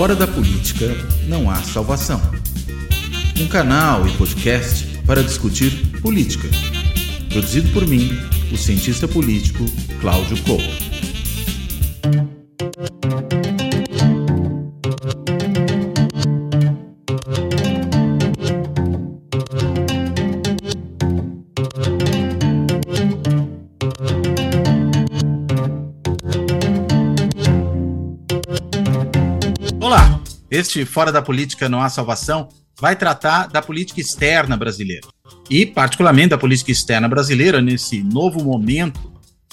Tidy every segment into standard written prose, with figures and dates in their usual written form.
Fora da política, não há salvação. Um canal e podcast para discutir política. Produzido por mim, o cientista político Cláudio Coelho. Este Fora da Política Não Há Salvação vai tratar da política externa brasileira e, particularmente, da política externa brasileira nesse novo momento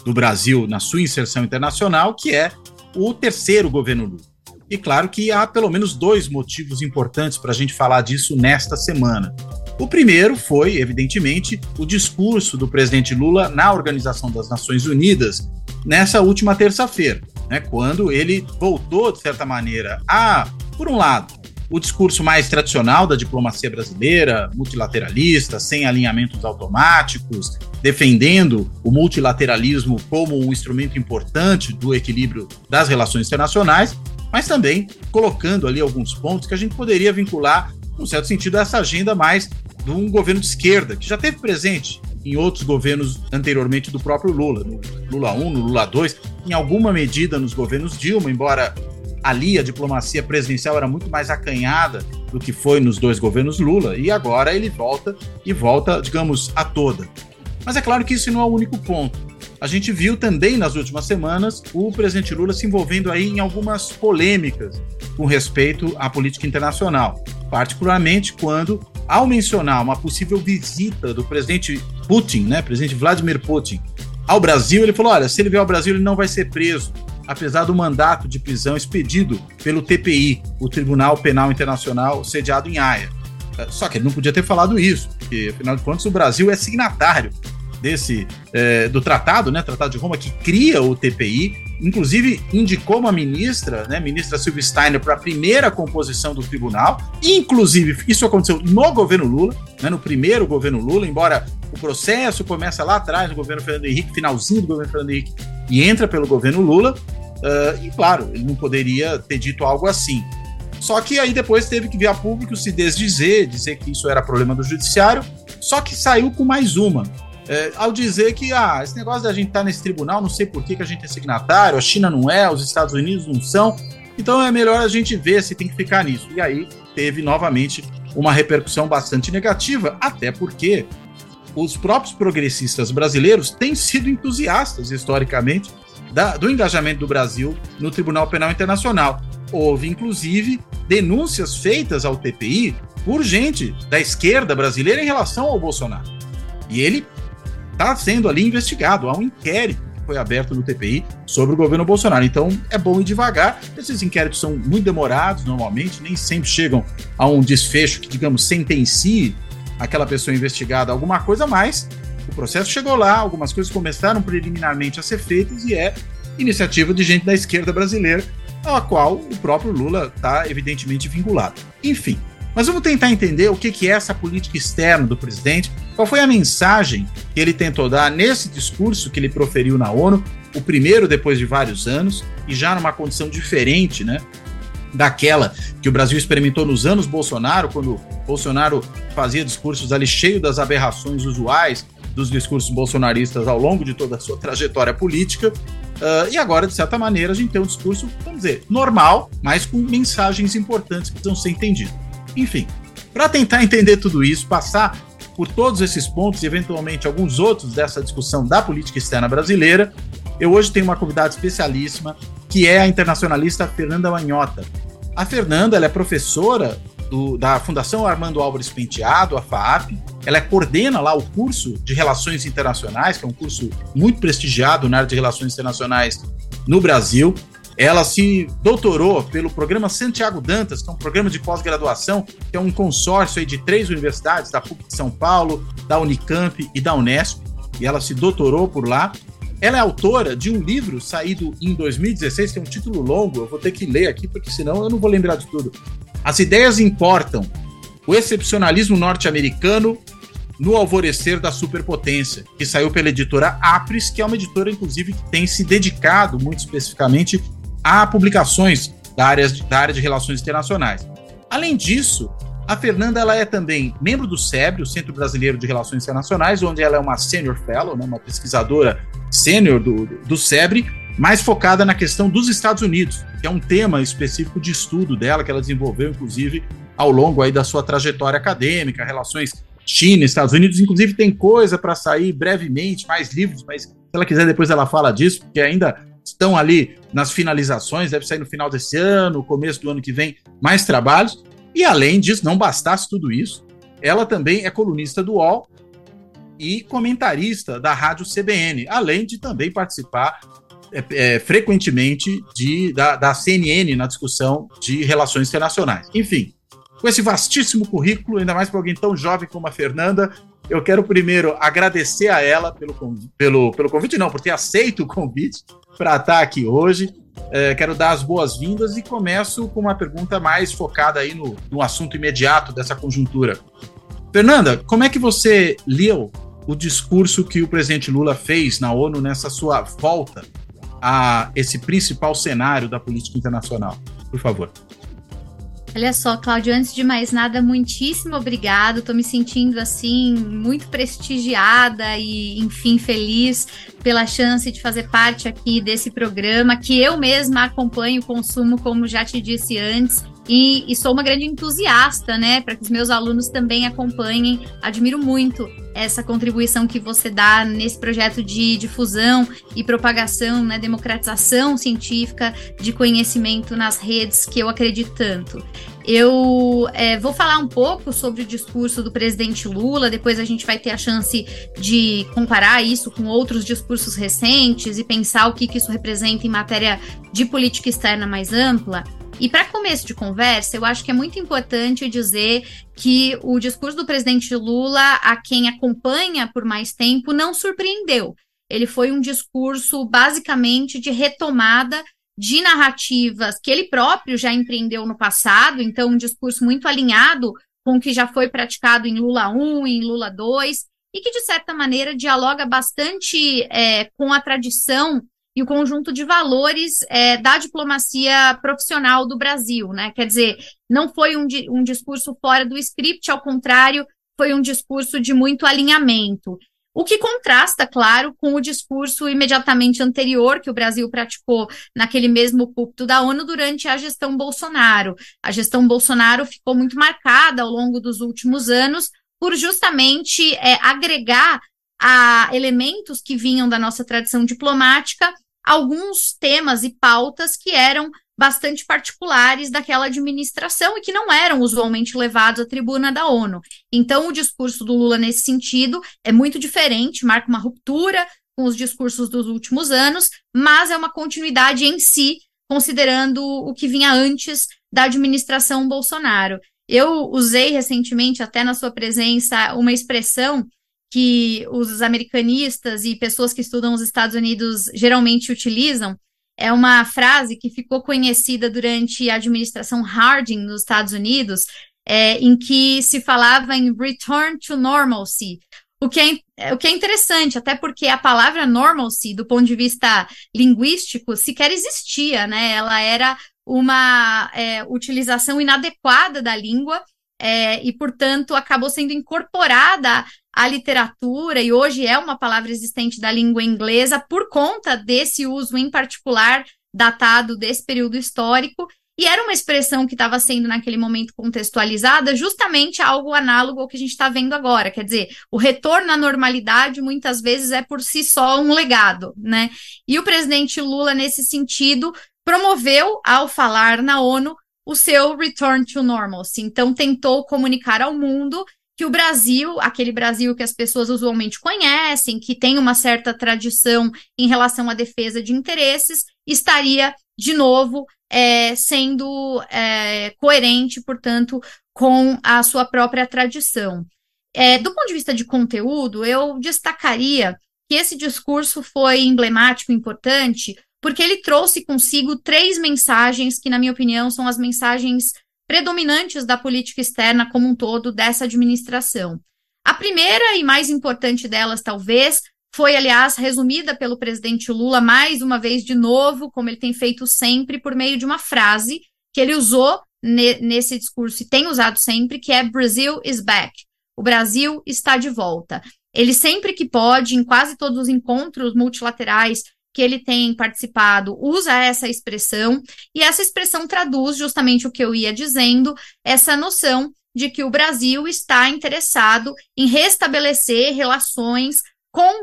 do Brasil na sua inserção internacional, que é o terceiro governo Lula. E claro que há pelo menos dois motivos importantes para a gente falar disso nesta semana. O primeiro foi, evidentemente, o discurso do presidente Lula na Organização das Nações Unidas nessa última terça-feira, né, quando ele voltou, de certa maneira, a... Por um lado, o discurso mais tradicional da diplomacia brasileira, multilateralista, sem alinhamentos automáticos, defendendo o multilateralismo como um instrumento importante do equilíbrio das relações internacionais, mas também colocando ali alguns pontos que a gente poderia vincular, num certo sentido, a essa agenda mais de um governo de esquerda, que já teve presente em outros governos anteriormente do próprio Lula, no Lula 1, no Lula 2, em alguma medida nos governos Dilma, embora... Ali a diplomacia presidencial era muito mais acanhada do que foi nos dois governos Lula, e agora ele volta, digamos, à toda. Mas é claro que isso não é o único ponto. A gente viu também nas últimas semanas o presidente Lula se envolvendo aí em algumas polêmicas com respeito à política internacional, particularmente quando, ao mencionar uma possível visita do presidente Putin, né, presidente Vladimir Putin, ao Brasil, ele falou, olha, se ele vier ao Brasil ele não vai ser preso, apesar do mandato de prisão expedido pelo TPI, o Tribunal Penal Internacional, sediado em Haia. Só que ele não podia ter falado isso, porque, afinal de contas, o Brasil é signatário do tratado, né, Tratado de Roma, que cria o TPI, inclusive indicou uma ministra Sylvia Steiner, para a primeira composição do tribunal, inclusive isso aconteceu no governo Lula, né, no primeiro governo Lula, embora o processo começa lá atrás, no governo Fernando Henrique, finalzinho do governo Fernando Henrique, e entra pelo governo Lula, e claro, ele não poderia ter dito algo assim. Só que aí depois teve que vir a público se desdizer, dizer que isso era problema do judiciário, só que saiu com mais uma, ao dizer que esse negócio da gente estar nesse tribunal, não sei por que a gente é signatário, a China não é, os Estados Unidos não são, então é melhor a gente ver se tem que ficar nisso. E aí teve novamente uma repercussão bastante negativa, até porque os próprios progressistas brasileiros têm sido entusiastas historicamente do engajamento do Brasil no Tribunal Penal Internacional. Houve, inclusive, denúncias feitas ao TPI por gente da esquerda brasileira em relação ao Bolsonaro. E ele está sendo ali investigado, há um inquérito que foi aberto no TPI sobre o governo Bolsonaro, então é bom ir devagar, esses inquéritos são muito demorados normalmente, nem sempre chegam a um desfecho que, digamos, sentencie aquela pessoa investigada alguma coisa, mas o processo chegou lá, algumas coisas começaram preliminarmente a ser feitas e é iniciativa de gente da esquerda brasileira, à qual o próprio Lula está evidentemente vinculado. Enfim, mas vamos tentar entender o que é essa política externa do presidente, qual foi a mensagem que ele tentou dar nesse discurso que ele proferiu na ONU, o primeiro depois de vários anos, e já numa condição diferente, né, daquela que o Brasil experimentou nos anos Bolsonaro, quando Bolsonaro fazia discursos ali cheio das aberrações usuais dos discursos bolsonaristas ao longo de toda a sua trajetória política, e agora, de certa maneira, a gente tem um discurso, vamos dizer, normal, mas com mensagens importantes que precisam ser entendidas. Enfim, para tentar entender tudo isso, passar por todos esses pontos e eventualmente alguns outros dessa discussão da política externa brasileira, eu hoje tenho uma convidada especialíssima, que é a internacionalista Fernanda Magnotta. A Fernanda ela é professora da Fundação Armando Álvares Penteado, a FAAP, ela coordena lá o curso de Relações Internacionais, que é um curso muito prestigiado na área de Relações Internacionais no Brasil. Ela se doutorou pelo programa Santiago Dantas, que é um programa de pós-graduação, que é um consórcio aí de 3 universidades, da PUC de São Paulo, da Unicamp e da Unesp, e ela se doutorou por lá. Ela é autora de um livro saído em 2016, que é um título longo, eu vou ter que ler aqui, porque senão eu não vou lembrar de tudo. As Ideias Importam, o Excepcionalismo Norte-Americano no Alvorecer da Superpotência, que saiu pela editora Apris, que é uma editora, inclusive, que tem se dedicado muito especificamente a publicações da área de relações internacionais. Além disso, a Fernanda ela é também membro do CEBRI, o Centro Brasileiro de Relações Internacionais, onde ela é uma senior fellow, né, uma pesquisadora sênior do CEBRI, mais focada na questão dos Estados Unidos, que é um tema específico de estudo dela, que ela desenvolveu, inclusive, ao longo aí da sua trajetória acadêmica, relações China, Estados Unidos, inclusive tem coisa para sair brevemente, mais livros, mas se ela quiser depois ela fala disso, porque ainda estão ali nas finalizações, deve sair no final desse ano, começo do ano que vem, mais trabalhos. E além disso, não bastasse tudo isso, ela também é colunista do UOL e comentarista da rádio CBN, além de também participar frequentemente da CNN na discussão de relações internacionais. Enfim, com esse vastíssimo currículo, ainda mais para alguém tão jovem como a Fernanda, eu quero primeiro agradecer a ela pelo convite, não, por ter aceito o convite para estar aqui hoje. Quero dar as boas-vindas e começo com uma pergunta mais focada aí no assunto imediato dessa conjuntura. Fernanda, como é que você leu o discurso que o presidente Lula fez na ONU nessa sua volta a esse principal cenário da política internacional? Por favor. Olha só, Cláudio, antes de mais nada, muitíssimo obrigado, estou me sentindo assim, muito prestigiada e, enfim, feliz pela chance de fazer parte aqui desse programa, que eu mesma acompanho, consumo, como já te disse antes, e sou uma grande entusiasta, né, para que os meus alunos também acompanhem. Admiro muito essa contribuição que você dá nesse projeto de difusão e propagação, né, democratização científica de conhecimento nas redes que eu acredito tanto. Eu vou falar um pouco sobre o discurso do presidente Lula, depois a gente vai ter a chance de comparar isso com outros discursos recentes e pensar o que isso representa em matéria de política externa mais ampla. E para começo de conversa, eu acho que é muito importante dizer que o discurso do presidente Lula, a quem acompanha por mais tempo, não surpreendeu. Ele foi um discurso basicamente de retomada de narrativas que ele próprio já empreendeu no passado, então um discurso muito alinhado com o que já foi praticado em Lula 1, em Lula 2, e que de certa maneira dialoga bastante com a tradição e o conjunto de valores da diplomacia profissional do Brasil, né? Quer dizer, não foi um discurso fora do script, ao contrário, foi um discurso de muito alinhamento. O que contrasta, claro, com o discurso imediatamente anterior que o Brasil praticou naquele mesmo púlpito da ONU durante a gestão Bolsonaro. A gestão Bolsonaro ficou muito marcada ao longo dos últimos anos por justamente agregar a elementos que vinham da nossa tradição diplomática alguns temas e pautas que eram bastante particulares daquela administração e que não eram usualmente levados à tribuna da ONU. Então, o discurso do Lula nesse sentido é muito diferente, marca uma ruptura com os discursos dos últimos anos, mas é uma continuidade em si, considerando o que vinha antes da administração Bolsonaro. Eu usei recentemente, até na sua presença, uma expressão que os americanistas e pessoas que estudam os Estados Unidos geralmente utilizam. É uma frase que ficou conhecida durante a administração Harding nos Estados Unidos, em que se falava em return to normalcy, o que é interessante, até porque a palavra normalcy, do ponto de vista linguístico, sequer existia, né? Ela era uma utilização inadequada da língua e, portanto, acabou sendo incorporada à literatura e hoje é uma palavra existente da língua inglesa por conta desse uso em particular datado desse período histórico, e era uma expressão que estava sendo naquele momento contextualizada justamente algo análogo ao que a gente está vendo agora, quer dizer, o retorno à normalidade muitas vezes é por si só um legado, né? E o presidente Lula, nesse sentido, promoveu, ao falar na ONU, o seu return to normalcy, então tentou comunicar ao mundo que o Brasil, aquele Brasil que as pessoas usualmente conhecem, que tem uma certa tradição em relação à defesa de interesses, estaria, de novo, sendo coerente, portanto, com a sua própria tradição. Do ponto de vista de conteúdo, eu destacaria que esse discurso foi emblemático, importante, porque ele trouxe consigo três mensagens que, na minha opinião, são as mensagens predominantes da política externa como um todo dessa administração. A primeira e mais importante delas, talvez, Foi, aliás, resumida pelo presidente Lula mais uma vez de novo, como ele tem feito sempre, por meio de uma frase que ele usou nesse discurso e tem usado sempre, que é Brazil is back. O Brasil está de volta. Ele sempre que pode, em quase todos os encontros multilaterais que ele tem participado, usa essa expressão, e essa expressão traduz justamente o que eu ia dizendo, essa noção de que o Brasil está interessado em restabelecer relações com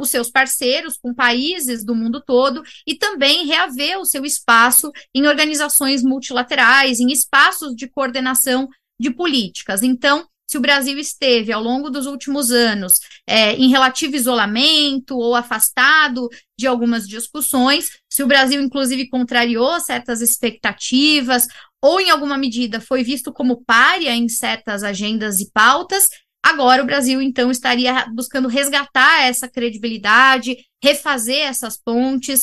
os seus parceiros, com países do mundo todo, e também reaver o seu espaço em organizações multilaterais, em espaços de coordenação de políticas. Então, se o Brasil esteve, ao longo dos últimos anos, em relativo isolamento ou afastado de algumas discussões, se o Brasil, inclusive, contrariou certas expectativas ou, em alguma medida, foi visto como pária em certas agendas e pautas, agora o Brasil, então, estaria buscando resgatar essa credibilidade, refazer essas pontes,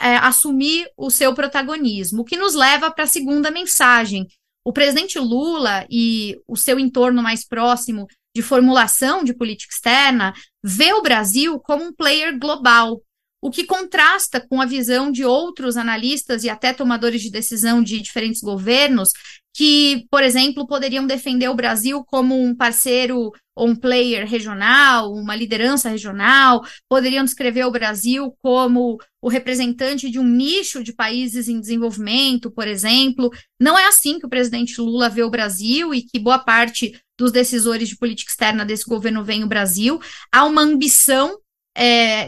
reassumir o seu protagonismo, o que nos leva para a segunda mensagem. O presidente Lula e o seu entorno mais próximo de formulação de política externa vê o Brasil como um player global, o que contrasta com a visão de outros analistas e até tomadores de decisão de diferentes governos que, por exemplo, poderiam defender o Brasil como um parceiro ou um player regional, uma liderança regional, poderiam descrever o Brasil como o representante de um nicho de países em desenvolvimento, por exemplo. Não é assim que o presidente Lula vê o Brasil e que boa parte dos decisores de política externa desse governo vê o Brasil. Há uma ambição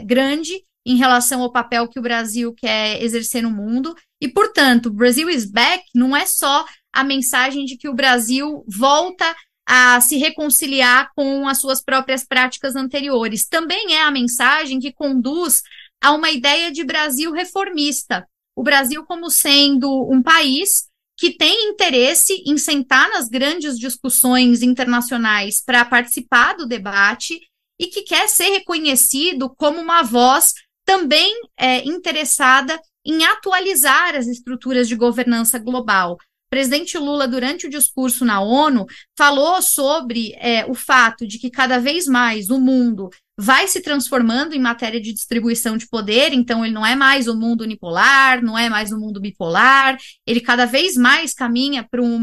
grande em relação ao papel que o Brasil quer exercer no mundo. E, portanto, Brazil is back não é só a mensagem de que o Brasil volta a se reconciliar com as suas próprias práticas anteriores. Também é a mensagem que conduz a uma ideia de Brasil reformista. O Brasil como sendo um país que tem interesse em sentar nas grandes discussões internacionais para participar do debate e que quer ser reconhecido como uma voz também interessada em atualizar as estruturas de governança global. O presidente Lula, durante o discurso na ONU, falou sobre o fato de que cada vez mais o mundo vai se transformando em matéria de distribuição de poder, então ele não é mais o mundo unipolar, não é mais o mundo bipolar, ele cada vez mais caminha para um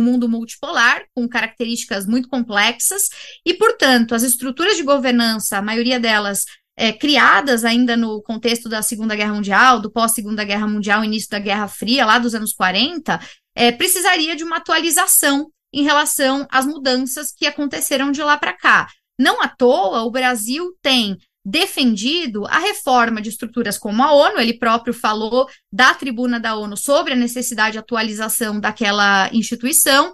mundo multipolar, com características muito complexas, e, portanto, as estruturas de governança, a maioria delas, criadas ainda no contexto da Segunda Guerra Mundial, do pós-Segunda Guerra Mundial, início da Guerra Fria, lá dos anos 40, precisaria de uma atualização em relação às mudanças que aconteceram de lá para cá. Não à toa, o Brasil tem defendido a reforma de estruturas como a ONU, ele próprio falou da tribuna da ONU sobre a necessidade de atualização daquela instituição,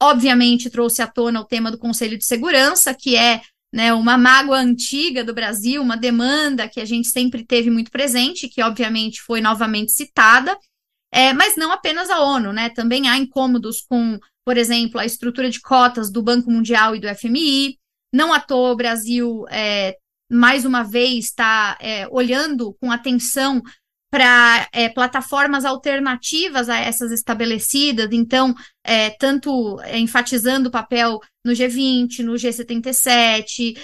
obviamente trouxe à tona o tema do Conselho de Segurança, que é uma mágoa antiga do Brasil, uma demanda que a gente sempre teve muito presente, que obviamente foi novamente citada, mas não apenas a ONU, também há incômodos com, por exemplo, a estrutura de cotas do Banco Mundial e do FMI, não à toa o Brasil, mais uma vez, está olhando com atenção para plataformas alternativas a essas estabelecidas, então, tanto enfatizando o papel no G20, no G77,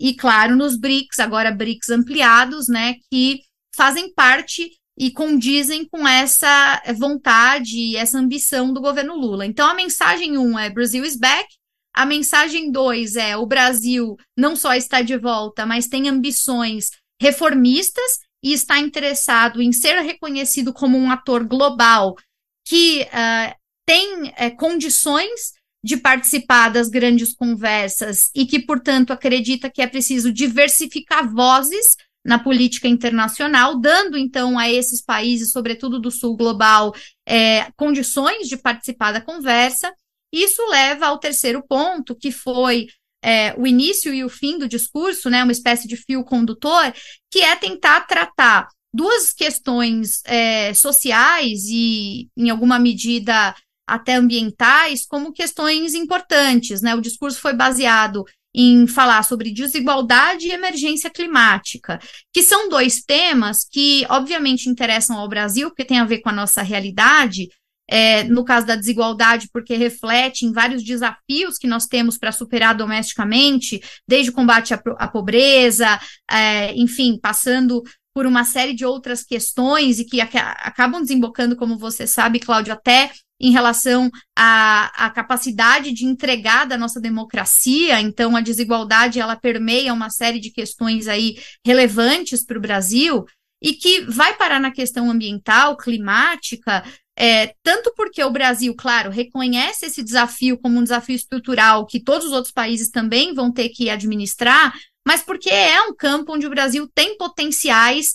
e, claro, nos BRICS, agora BRICS ampliados, que fazem parte e condizem com essa vontade e essa ambição do governo Lula. Então, a mensagem 1 é Brazil is back, a mensagem 2 é o Brasil não só está de volta, mas tem ambições reformistas e está interessado em ser reconhecido como um ator global que tem condições de participar das grandes conversas e que, portanto, acredita que é preciso diversificar vozes na política internacional, dando, então, a esses países, sobretudo do Sul global, condições de participar da conversa. Isso leva ao terceiro ponto, que foi o início e o fim do discurso, uma espécie de fio condutor, que é tentar tratar duas questões sociais e, em alguma medida, até ambientais, como questões importantes, O discurso foi baseado em falar sobre desigualdade e emergência climática, que são dois temas que, obviamente, interessam ao Brasil, porque tem a ver com a nossa realidade, no caso da desigualdade, porque reflete em vários desafios que nós temos para superar domesticamente, desde o combate à pobreza, enfim, passando por uma série de outras questões e que acabam desembocando, como você sabe, Cláudio, até em relação à capacidade de entregar da nossa democracia. Então a desigualdade, ela permeia uma série de questões aí relevantes para o Brasil e que vai parar na questão ambiental, climática, tanto porque o Brasil, claro, reconhece esse desafio como um desafio estrutural que todos os outros países também vão ter que administrar, mas porque é um campo onde o Brasil tem potenciais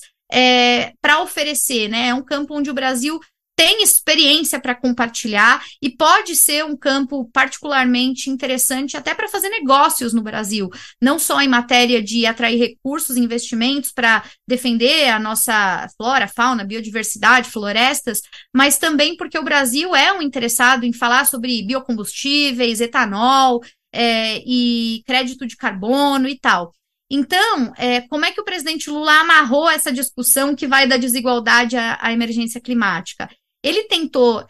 para oferecer, né? É um campo onde o Brasil tem experiência para compartilhar e pode ser um campo particularmente interessante até para fazer negócios no Brasil, não só em matéria de atrair recursos, investimentos para defender a nossa flora, fauna, biodiversidade, florestas, mas também porque o Brasil é um interessado em falar sobre biocombustíveis, etanol, e crédito de carbono e tal. Então, como é que o presidente Lula amarrou essa discussão que vai da desigualdade à emergência climática? Ele tentou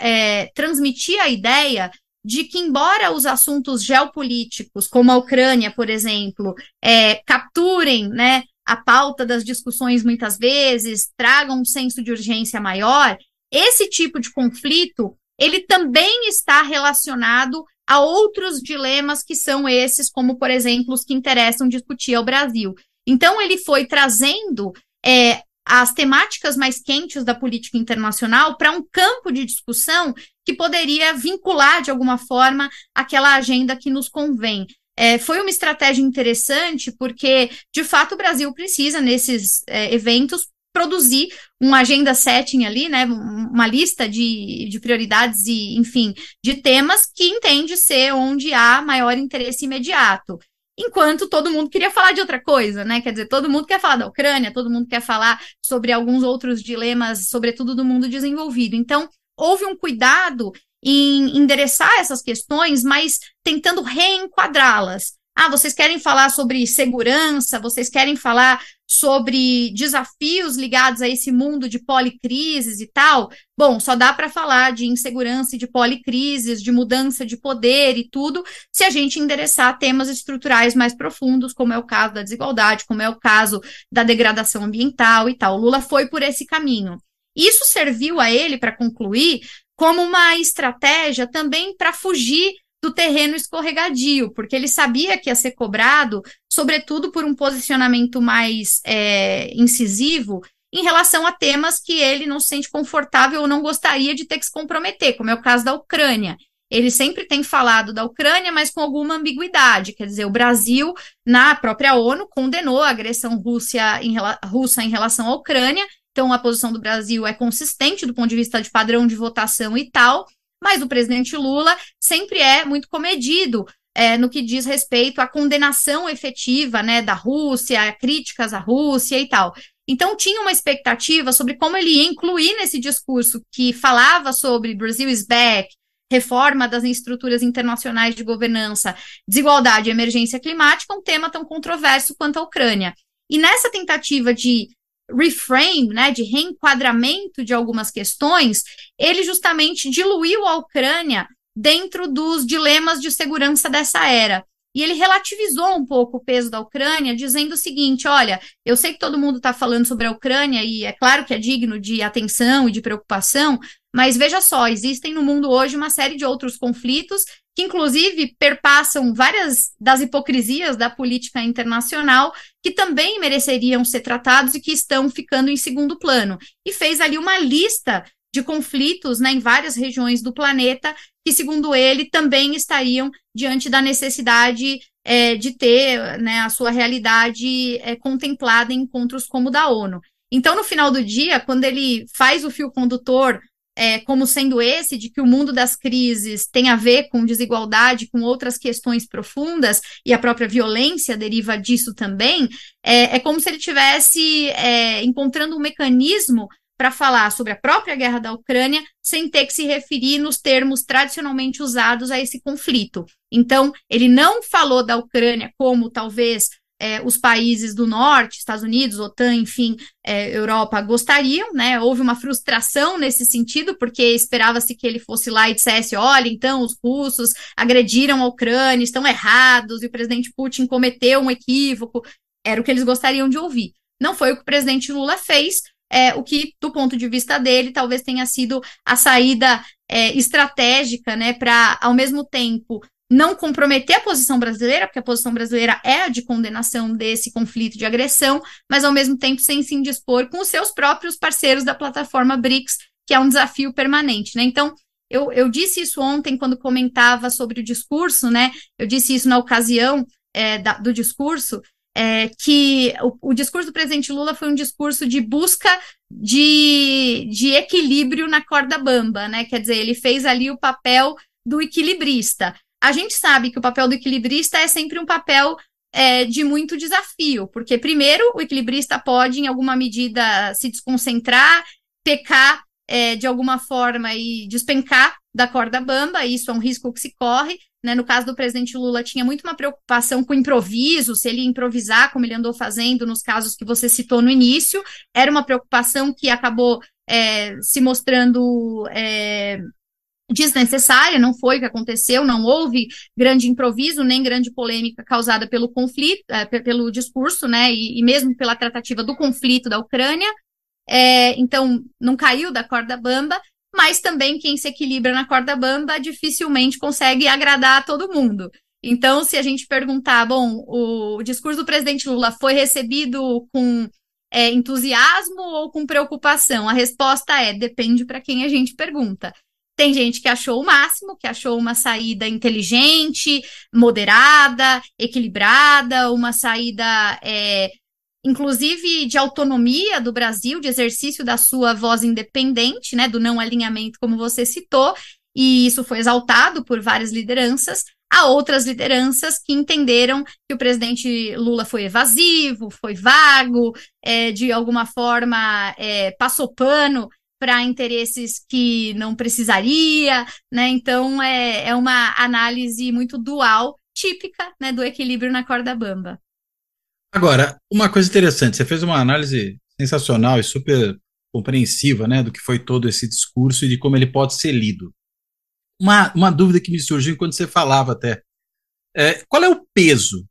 transmitir a ideia de que, embora os assuntos geopolíticos, como a Ucrânia, por exemplo, capturem, né, a pauta das discussões muitas vezes, tragam um senso de urgência maior, esse tipo de conflito ele também está relacionado a outros dilemas que são esses, como, por exemplo, os que interessam discutir ao Brasil. Então, ele foi trazendo as temáticas mais quentes da política internacional para um campo de discussão que poderia vincular, de alguma forma, aquela agenda que nos convém. Foi uma estratégia interessante porque, de fato, o Brasil precisa, nesses eventos, produzir uma agenda setting ali, né, uma lista de prioridades e, enfim, de temas que entende ser onde há maior interesse imediato. Enquanto todo mundo queria falar de outra coisa, né? Quer dizer, todo mundo quer falar da Ucrânia, todo mundo quer falar sobre alguns outros dilemas, sobretudo do mundo desenvolvido. Então, houve um cuidado em endereçar essas questões, mas tentando reenquadrá-las. Ah, vocês querem falar sobre segurança, vocês querem falar sobre desafios ligados a esse mundo de policrises e tal? Bom, só dá para falar de insegurança e de policrises, de mudança de poder e tudo, se a gente endereçar temas estruturais mais profundos, como é o caso da desigualdade, como é o caso da degradação ambiental e tal. O Lula foi por esse caminho. Isso serviu a ele, para concluir, como uma estratégia também para fugir do terreno escorregadio, porque ele sabia que ia ser cobrado, sobretudo por um posicionamento mais incisivo em relação a temas que ele não se sente confortável ou não gostaria de ter que se comprometer, como é o caso da Ucrânia. Ele sempre tem falado da Ucrânia, mas com alguma ambiguidade. Quer dizer, o Brasil, na própria ONU, condenou a agressão russa em relação à Ucrânia, então a posição do Brasil é consistente do ponto de vista de padrão de votação e tal, mas o presidente Lula sempre é muito comedido no que diz respeito à condenação efetiva, né, da Rússia, a críticas à Rússia e tal. Então tinha uma expectativa sobre como ele ia incluir nesse discurso que falava sobre Brazil is back, reforma das estruturas internacionais de governança, desigualdade e emergência climática, um tema tão controverso quanto a Ucrânia. E nessa tentativa de reframe, né, de reenquadramento de algumas questões, ele justamente diluiu a Ucrânia dentro dos dilemas de segurança dessa era. E ele relativizou um pouco o peso da Ucrânia, dizendo o seguinte: olha, eu sei que todo mundo está falando sobre a Ucrânia e é claro que é digno de atenção e de preocupação, mas veja só, existem no mundo hoje uma série de outros conflitos que inclusive perpassam várias das hipocrisias da política internacional, que também mereceriam ser tratados e que estão ficando em segundo plano. E fez ali uma lista de conflitos, né, em várias regiões do planeta que, segundo ele, também estariam diante da necessidade de ter, né, a sua realidade contemplada em encontros como o da ONU. Então, no final do dia, quando ele faz o fio condutor como sendo esse, de que o mundo das crises tem a ver com desigualdade, com outras questões profundas, e a própria violência deriva disso também, é como se ele estivesse encontrando um mecanismo para falar sobre a própria guerra da Ucrânia, sem ter que se referir nos termos tradicionalmente usados a esse conflito. Então, ele não falou da Ucrânia como, talvez, os países do norte, Estados Unidos, OTAN, enfim, Europa, gostariam, né? Houve uma frustração nesse sentido, porque esperava-se que ele fosse lá e dissesse, olha, então os russos agrediram a Ucrânia, estão errados, e o presidente Putin cometeu um equívoco, era o que eles gostariam de ouvir. Não foi o que o presidente Lula fez, o que, do ponto de vista dele, talvez tenha sido a saída estratégica, né, para, ao mesmo tempo, não comprometer a posição brasileira, porque a posição brasileira é a de condenação desse conflito de agressão, mas ao mesmo tempo sem se indispor com os seus próprios parceiros da plataforma BRICS, que é um desafio permanente, né? Então, eu disse isso ontem quando comentava sobre o discurso, né? Eu disse isso na ocasião do discurso, que o discurso do presidente Lula foi um discurso de busca de equilíbrio na corda bamba, né? Quer dizer, ele fez ali o papel do equilibrista. A gente sabe que o papel do equilibrista é sempre um papel de muito desafio, porque, primeiro, o equilibrista pode, em alguma medida, se desconcentrar, pecar de alguma forma e despencar da corda bamba, isso é um risco que se corre, né? No caso do presidente Lula, tinha muito uma preocupação com o improviso, se ele improvisar, como ele andou fazendo nos casos que você citou no início, era uma preocupação que acabou se mostrando... desnecessária, não foi o que aconteceu, não houve grande improviso, nem grande polêmica causada pelo conflito, pelo discurso, né, e mesmo pela tratativa do conflito da Ucrânia, então não caiu da corda bamba, mas também quem se equilibra na corda bamba dificilmente consegue agradar a todo mundo. Então, se a gente perguntar, bom, o discurso do presidente Lula foi recebido com entusiasmo ou com preocupação? A resposta é, depende para quem a gente pergunta. Tem gente que achou o máximo, que achou uma saída inteligente, moderada, equilibrada, uma saída, inclusive, de autonomia do Brasil, de exercício da sua voz independente, né, do não alinhamento, como você citou, e isso foi exaltado por várias lideranças. Há outras lideranças que entenderam que o presidente Lula foi evasivo, foi vago, de alguma forma passou pano para interesses que não precisaria, né? Então é uma análise muito dual, típica, né, do equilíbrio na corda bamba. Agora, uma coisa interessante, você fez uma análise sensacional e super compreensiva, né, do que foi todo esse discurso e de como ele pode ser lido. Uma dúvida que me surgiu enquanto você falava até, qual é o peso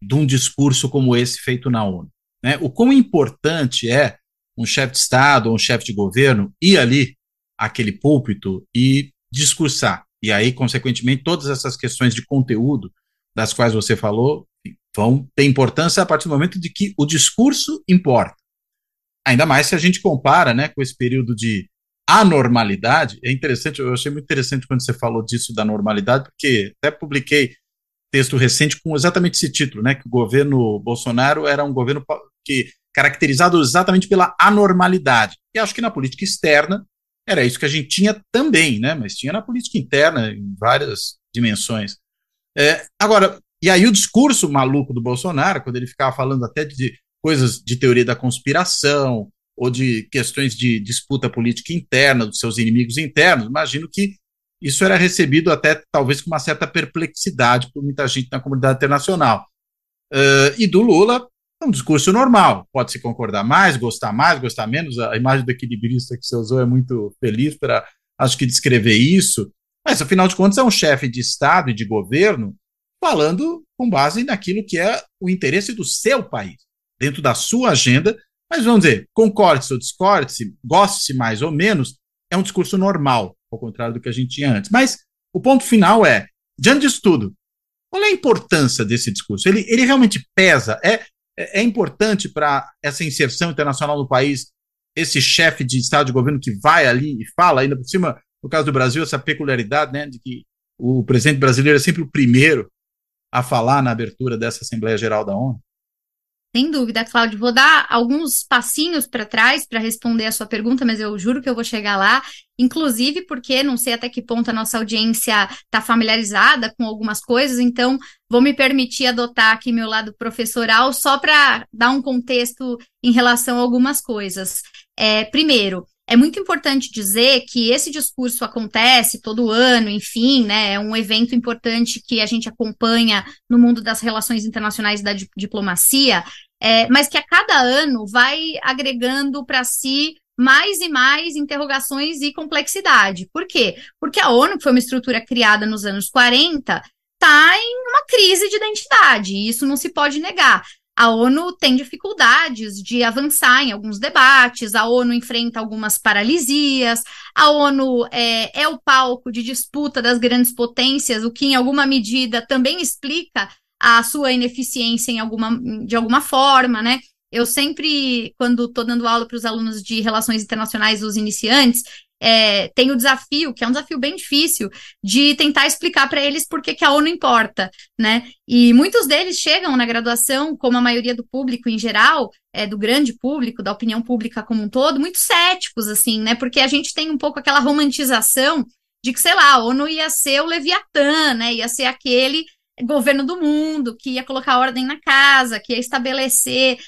de um discurso como esse feito na ONU? Né? O quão importante é um chefe de Estado ou um chefe de governo ir ali àquele púlpito e discursar. E aí, consequentemente, todas essas questões de conteúdo das quais você falou vão ter importância a partir do momento de que o discurso importa. Ainda mais se a gente compara, né, com esse período de anormalidade. É interessante, eu achei muito interessante quando você falou disso da normalidade, porque até publiquei texto recente com exatamente esse título, né, que o governo Bolsonaro era um governo que... caracterizado exatamente pela anormalidade. E acho que na política externa era isso que a gente tinha também, né? Mas tinha na política interna, em várias dimensões. Agora, e aí o discurso maluco do Bolsonaro, quando ele ficava falando até de coisas de teoria da conspiração, ou de questões de disputa política interna, dos seus inimigos internos, imagino que isso era recebido até talvez com uma certa perplexidade por muita gente na comunidade internacional. E do Lula, um discurso normal, pode-se concordar mais, gostar menos, a imagem do equilibrista que você usou é muito feliz para, acho que, descrever isso, mas, afinal de contas, é um chefe de Estado e de governo falando com base naquilo que é o interesse do seu país, dentro da sua agenda, mas, vamos dizer, concorde-se ou discorde-se, goste-se mais ou menos, é um discurso normal, ao contrário do que a gente tinha antes. Mas o ponto final é, diante disso tudo, qual é a importância desse discurso? Ele realmente pesa? É importante para essa inserção internacional no país, esse chefe de Estado de governo que vai ali e fala, ainda por cima, no caso do Brasil, essa peculiaridade, né, de que o presidente brasileiro é sempre o primeiro a falar na abertura dessa Assembleia Geral da ONU? Sem dúvida, Cláudio. Vou dar alguns passinhos para trás para responder a sua pergunta, mas eu juro que eu vou chegar lá, inclusive porque não sei até que ponto a nossa audiência está familiarizada com algumas coisas, então vou me permitir adotar aqui meu lado professoral só para dar um contexto em relação a algumas coisas. Primeiro, É muito importante dizer que esse discurso acontece todo ano, enfim, né, é um evento importante que a gente acompanha no mundo das relações internacionais e da diplomacia, mas que a cada ano vai agregando para si mais e mais interrogações e complexidade. Por quê? Porque a ONU, que foi uma estrutura criada nos anos 40, está em uma crise de identidade, e isso não se pode negar. A ONU tem dificuldades de avançar em alguns debates, a ONU enfrenta algumas paralisias, a ONU é o palco de disputa das grandes potências, o que em alguma medida também explica a sua ineficiência de alguma forma, né? Eu sempre, quando estou dando aula para os alunos de relações internacionais, os iniciantes, tem o desafio, que é um desafio bem difícil, de tentar explicar para eles por que a ONU importa, né? E muitos deles chegam na graduação, como a maioria do público em geral, do grande público, da opinião pública como um todo, muito céticos, assim, né? Porque a gente tem um pouco aquela romantização de que, sei lá, a ONU ia ser o Leviatã, né? Ia ser aquele governo do mundo que ia colocar ordem na casa, que ia estabelecer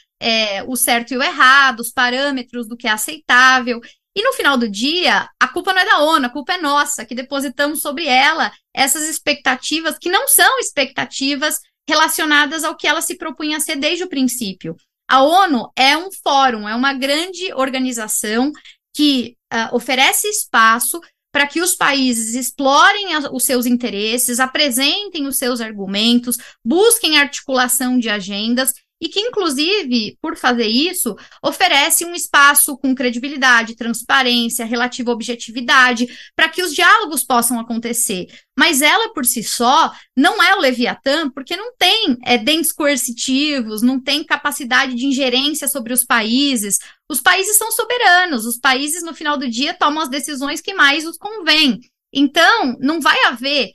o certo e o errado, os parâmetros do que é aceitável. E no final do dia, a culpa não é da ONU, a culpa é nossa, que depositamos sobre ela essas expectativas que não são expectativas relacionadas ao que ela se propunha a ser desde o princípio. A ONU é um fórum, é uma grande organização que oferece espaço para que os países explorem os seus interesses, apresentem os seus argumentos, busquem articulação de agendas, e que, inclusive, por fazer isso, oferece um espaço com credibilidade, transparência, relativa objetividade, para que os diálogos possam acontecer. Mas ela, por si só, não é o Leviatã, porque não tem dentes coercitivos, não tem capacidade de ingerência sobre os países. Os países são soberanos, os países, no final do dia, tomam as decisões que mais os convêm. Então, não vai haver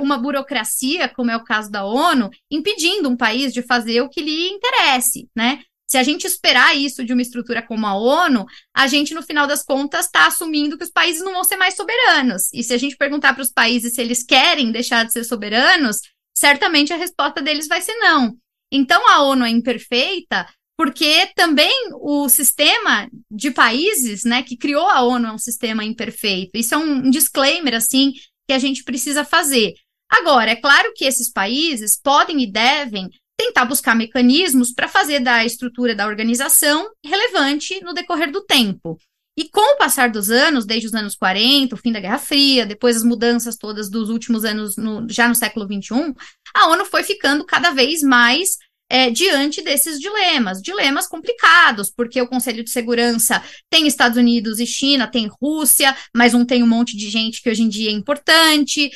uma burocracia, como é o caso da ONU, impedindo um país de fazer o que lhe interesse, né? Se a gente esperar isso de uma estrutura como a ONU, a gente, no final das contas, está assumindo que os países não vão ser mais soberanos. E se a gente perguntar para os países se eles querem deixar de ser soberanos, certamente a resposta deles vai ser não. Então, a ONU é imperfeita, porque também o sistema de países, né, que criou a ONU é um sistema imperfeito. Isso é um disclaimer, assim, que a gente precisa fazer. Agora, é claro que esses países podem e devem tentar buscar mecanismos para fazer da estrutura da organização relevante no decorrer do tempo. E com o passar dos anos, desde os anos 40, o fim da Guerra Fria, depois as mudanças todas dos últimos anos, já no século XXI, a ONU foi ficando cada vez mais diante desses dilemas complicados, porque o Conselho de Segurança tem Estados Unidos e China, tem Rússia, mas não tem um monte de gente que hoje em dia é importante,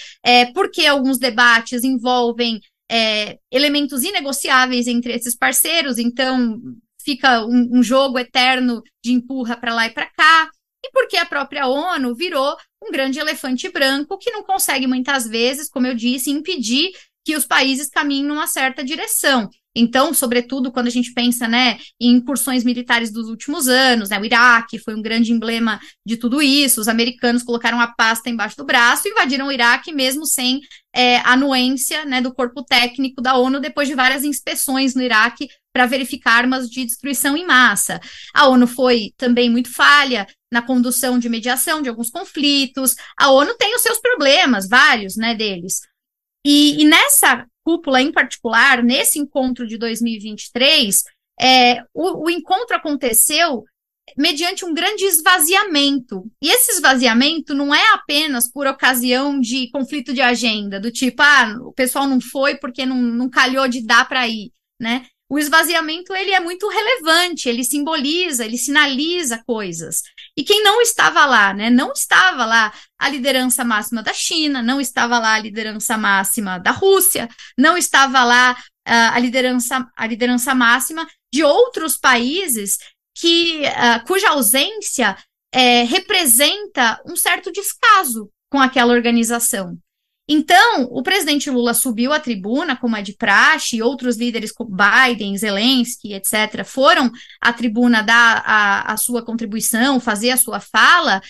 porque alguns debates envolvem elementos inegociáveis entre esses parceiros, então fica um jogo eterno de empurra para lá e para cá, e porque a própria ONU virou um grande elefante branco que não consegue muitas vezes, como eu disse, impedir que os países caminhem numa certa direção. Então, sobretudo, quando a gente pensa, né, em incursões militares dos últimos anos, né, o Iraque foi um grande emblema de tudo isso, os americanos colocaram a pasta embaixo do braço e invadiram o Iraque mesmo sem anuência, né, do corpo técnico da ONU depois de várias inspeções no Iraque para verificar armas de destruição em massa. A ONU foi também muito falha na condução de mediação de alguns conflitos, a ONU tem os seus problemas, vários, né, deles. E nessa cúpula em particular, nesse encontro de 2023, o encontro aconteceu mediante um grande esvaziamento. E esse esvaziamento não é apenas por ocasião de conflito de agenda, do tipo, o pessoal não foi porque não calhou de dar para ir, né? O esvaziamento, ele é muito relevante, ele simboliza, ele sinaliza coisas. E quem não estava lá, né? Não estava lá a liderança máxima da China, não estava lá a liderança máxima da Rússia, não estava lá a liderança máxima de outros países cuja ausência representa um certo descaso com aquela organização. Então, o presidente Lula subiu à tribuna, como é de praxe, e outros líderes como Biden, Zelensky, etc., foram à tribuna dar a sua contribuição, fazer a sua fala,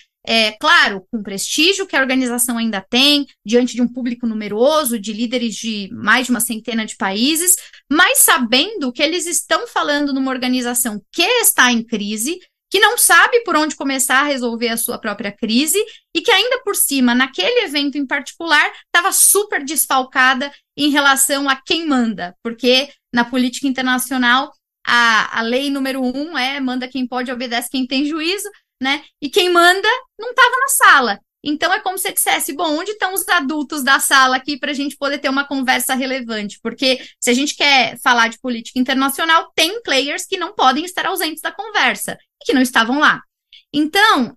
claro, com o prestígio que a organização ainda tem, diante de um público numeroso, de líderes de mais de uma centena de países, mas sabendo que eles estão falando numa organização que está em crise, que não sabe por onde começar a resolver a sua própria crise e que ainda por cima, naquele evento em particular, estava super desfalcada em relação a quem manda, porque na política internacional a lei número 1 é manda quem pode, obedece quem tem juízo, né? E quem manda não estava na sala. Então é como se você dissesse, bom, onde estão os adultos da sala aqui para a gente poder ter uma conversa relevante? Porque se a gente quer falar de política internacional, tem players que não podem estar ausentes da conversa e que não estavam lá. Então,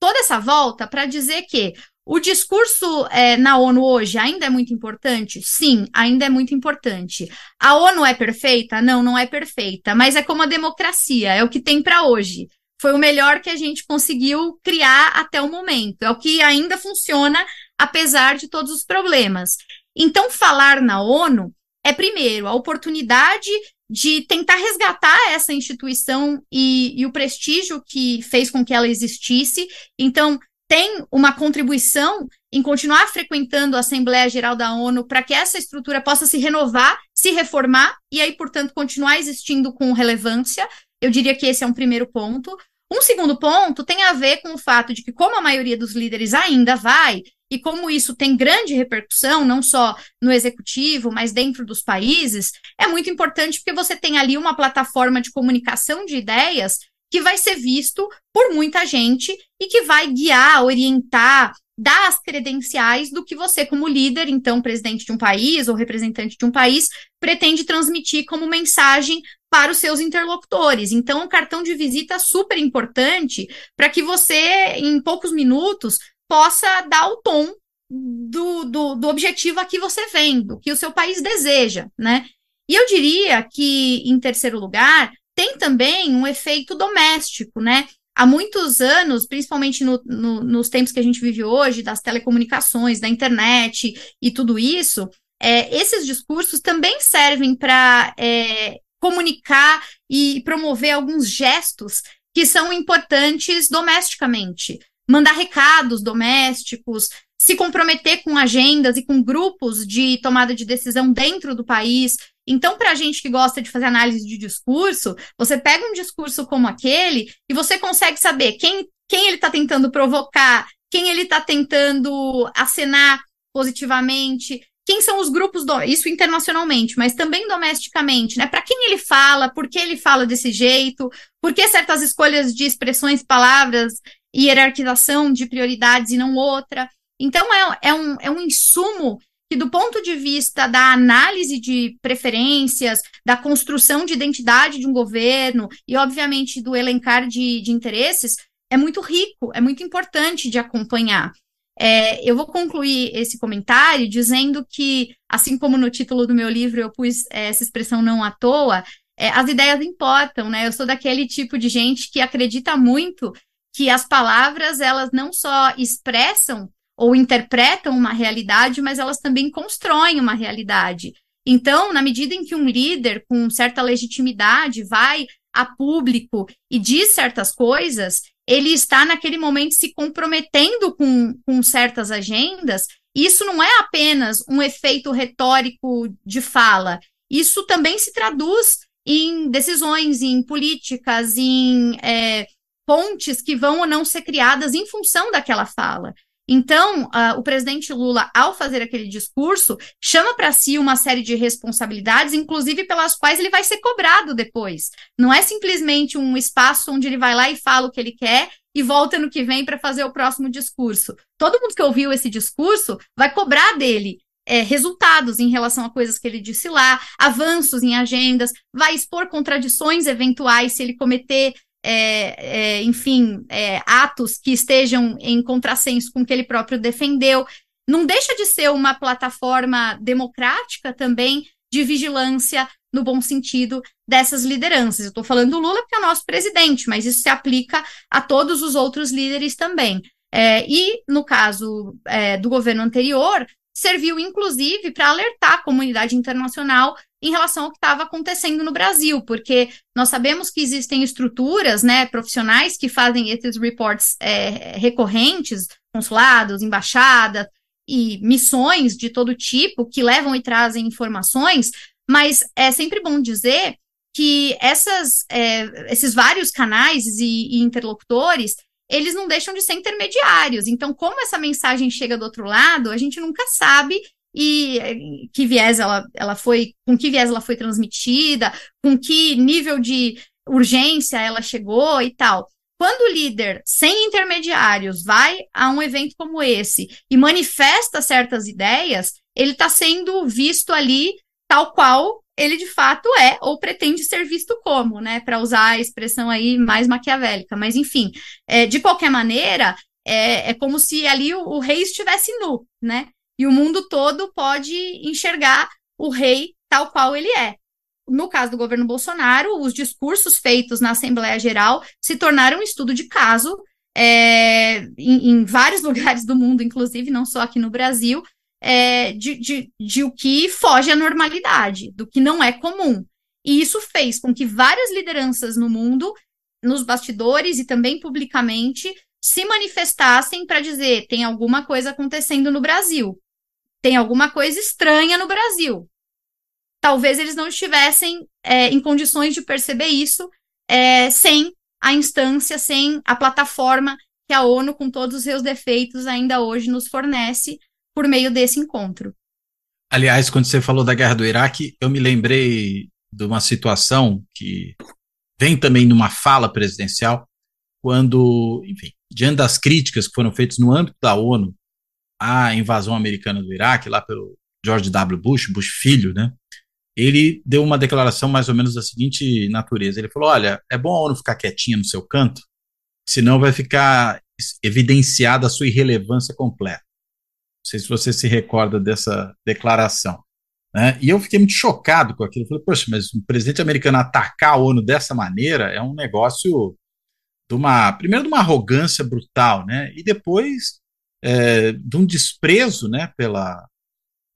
toda essa volta para dizer que o discurso na ONU hoje ainda é muito importante? Sim, ainda é muito importante. A ONU é perfeita? Não, não é perfeita, mas é como a democracia, é o que tem para hoje. Foi o melhor que a gente conseguiu criar até o momento. É o que ainda funciona, apesar de todos os problemas. Então, falar na ONU é, primeiro, a oportunidade de tentar resgatar essa instituição e o prestígio que fez com que ela existisse. Então, tem uma contribuição em continuar frequentando a Assembleia Geral da ONU para que essa estrutura possa se renovar, se reformar e aí, portanto, continuar existindo com relevância. Eu diria que esse é um primeiro ponto. Um segundo ponto tem a ver com o fato de que, como a maioria dos líderes ainda vai, e como isso tem grande repercussão, não só no executivo, mas dentro dos países, é muito importante porque você tem ali uma plataforma de comunicação de ideias que vai ser visto por muita gente e que vai guiar, orientar, dar as credenciais do que você, como líder, então presidente de um país ou representante de um país, pretende transmitir como mensagem para os seus interlocutores. Então, um cartão de visita super importante para que você, em poucos minutos, possa dar o tom do objetivo a que você vem, do que o seu país deseja, né? E eu diria que, em terceiro lugar, tem também um efeito doméstico, né? Há muitos anos, principalmente nos tempos que a gente vive hoje, das telecomunicações, da internet e tudo isso, esses discursos também servem para comunicar e promover alguns gestos que são importantes domesticamente. Mandar recados domésticos, se comprometer com agendas e com grupos de tomada de decisão dentro do país. Então, para a gente que gosta de fazer análise de discurso, você pega um discurso como aquele e você consegue saber quem ele está tentando provocar, quem ele está tentando acenar positivamente, quem são os grupos, isso internacionalmente, mas também domesticamente, né? Para quem ele fala, por que ele fala desse jeito, por que certas escolhas de expressões, palavras e hierarquização de prioridades e não outra. Então, é um insumo que, do ponto de vista da análise de preferências, da construção de identidade de um governo e, obviamente, do elencar de interesses, é muito rico, é muito importante de acompanhar. Eu vou concluir esse comentário dizendo que, assim como no título do meu livro eu pus essa expressão não à toa, as ideias importam, né? Eu sou daquele tipo de gente que acredita muito que as palavras, elas não só expressam ou interpretam uma realidade, mas elas também constroem uma realidade. Então, na medida em que um líder com certa legitimidade vai a público e diz certas coisas, ele está, naquele momento, se comprometendo com certas agendas. Isso não é apenas um efeito retórico de fala. Isso também se traduz em decisões, em políticas, em pontes que vão ou não ser criadas em função daquela fala. Então, o presidente Lula, ao fazer aquele discurso, chama para si uma série de responsabilidades, inclusive pelas quais ele vai ser cobrado depois. Não é simplesmente um espaço onde ele vai lá e fala o que ele quer e volta no que vem para fazer o próximo discurso. Todo mundo que ouviu esse discurso vai cobrar dele resultados em relação a coisas que ele disse lá, avanços em agendas, vai expor contradições eventuais se ele cometer atos que estejam em contrassenso com o que ele próprio defendeu. Não deixa de ser uma plataforma democrática também de vigilância, no bom sentido, dessas lideranças. Eu estou falando do Lula porque é o nosso presidente, mas isso se aplica a todos os outros líderes também. E, no caso do governo anterior, serviu, inclusive, para alertar a comunidade internacional em relação ao que estava acontecendo no Brasil, porque nós sabemos que existem estruturas, né, profissionais que fazem esses reports recorrentes, consulados, embaixadas e missões de todo tipo que levam e trazem informações, mas é sempre bom dizer que esses vários canais e interlocutores, eles não deixam de ser intermediários. Então, como essa mensagem chega do outro lado, a gente nunca sabe que viés ela foi, com que viés ela foi transmitida, com que nível de urgência ela chegou e tal. Quando o líder, sem intermediários, vai a um evento como esse e manifesta certas ideias, ele está sendo visto ali tal qual ele de fato é, ou pretende ser visto como, né? Para usar a expressão aí mais maquiavélica. Mas, enfim, de qualquer maneira, é como se ali o rei estivesse nu, né? E o mundo todo pode enxergar o rei tal qual ele é. No caso do governo Bolsonaro, os discursos feitos na Assembleia Geral se tornaram um estudo de caso em vários lugares do mundo, inclusive, não só aqui no Brasil, de o que foge à normalidade, do que não é comum. E isso fez com que várias lideranças no mundo, nos bastidores e também publicamente, se manifestassem para dizer: tem alguma coisa acontecendo no Brasil, tem alguma coisa estranha no Brasil. Talvez eles não estivessem em condições de perceber isso sem a instância, sem a plataforma que a ONU, com todos os seus defeitos, ainda hoje nos fornece por meio desse encontro. Aliás, quando você falou da guerra do Iraque, eu me lembrei de uma situação que vem também numa fala presidencial, quando, enfim, diante das críticas que foram feitas no âmbito da ONU à invasão americana do Iraque, lá pelo George W. Bush filho, né? Ele deu uma declaração mais ou menos da seguinte natureza. Ele falou: olha, é bom a ONU ficar quietinha no seu canto, senão vai ficar evidenciada a sua irrelevância completa. Não sei se você se recorda dessa declaração, né? E eu fiquei muito chocado com aquilo. Eu falei: poxa, mas um presidente americano atacar a ONU dessa maneira é um negócio de uma arrogância brutal, né? E depois de um desprezo, né, pela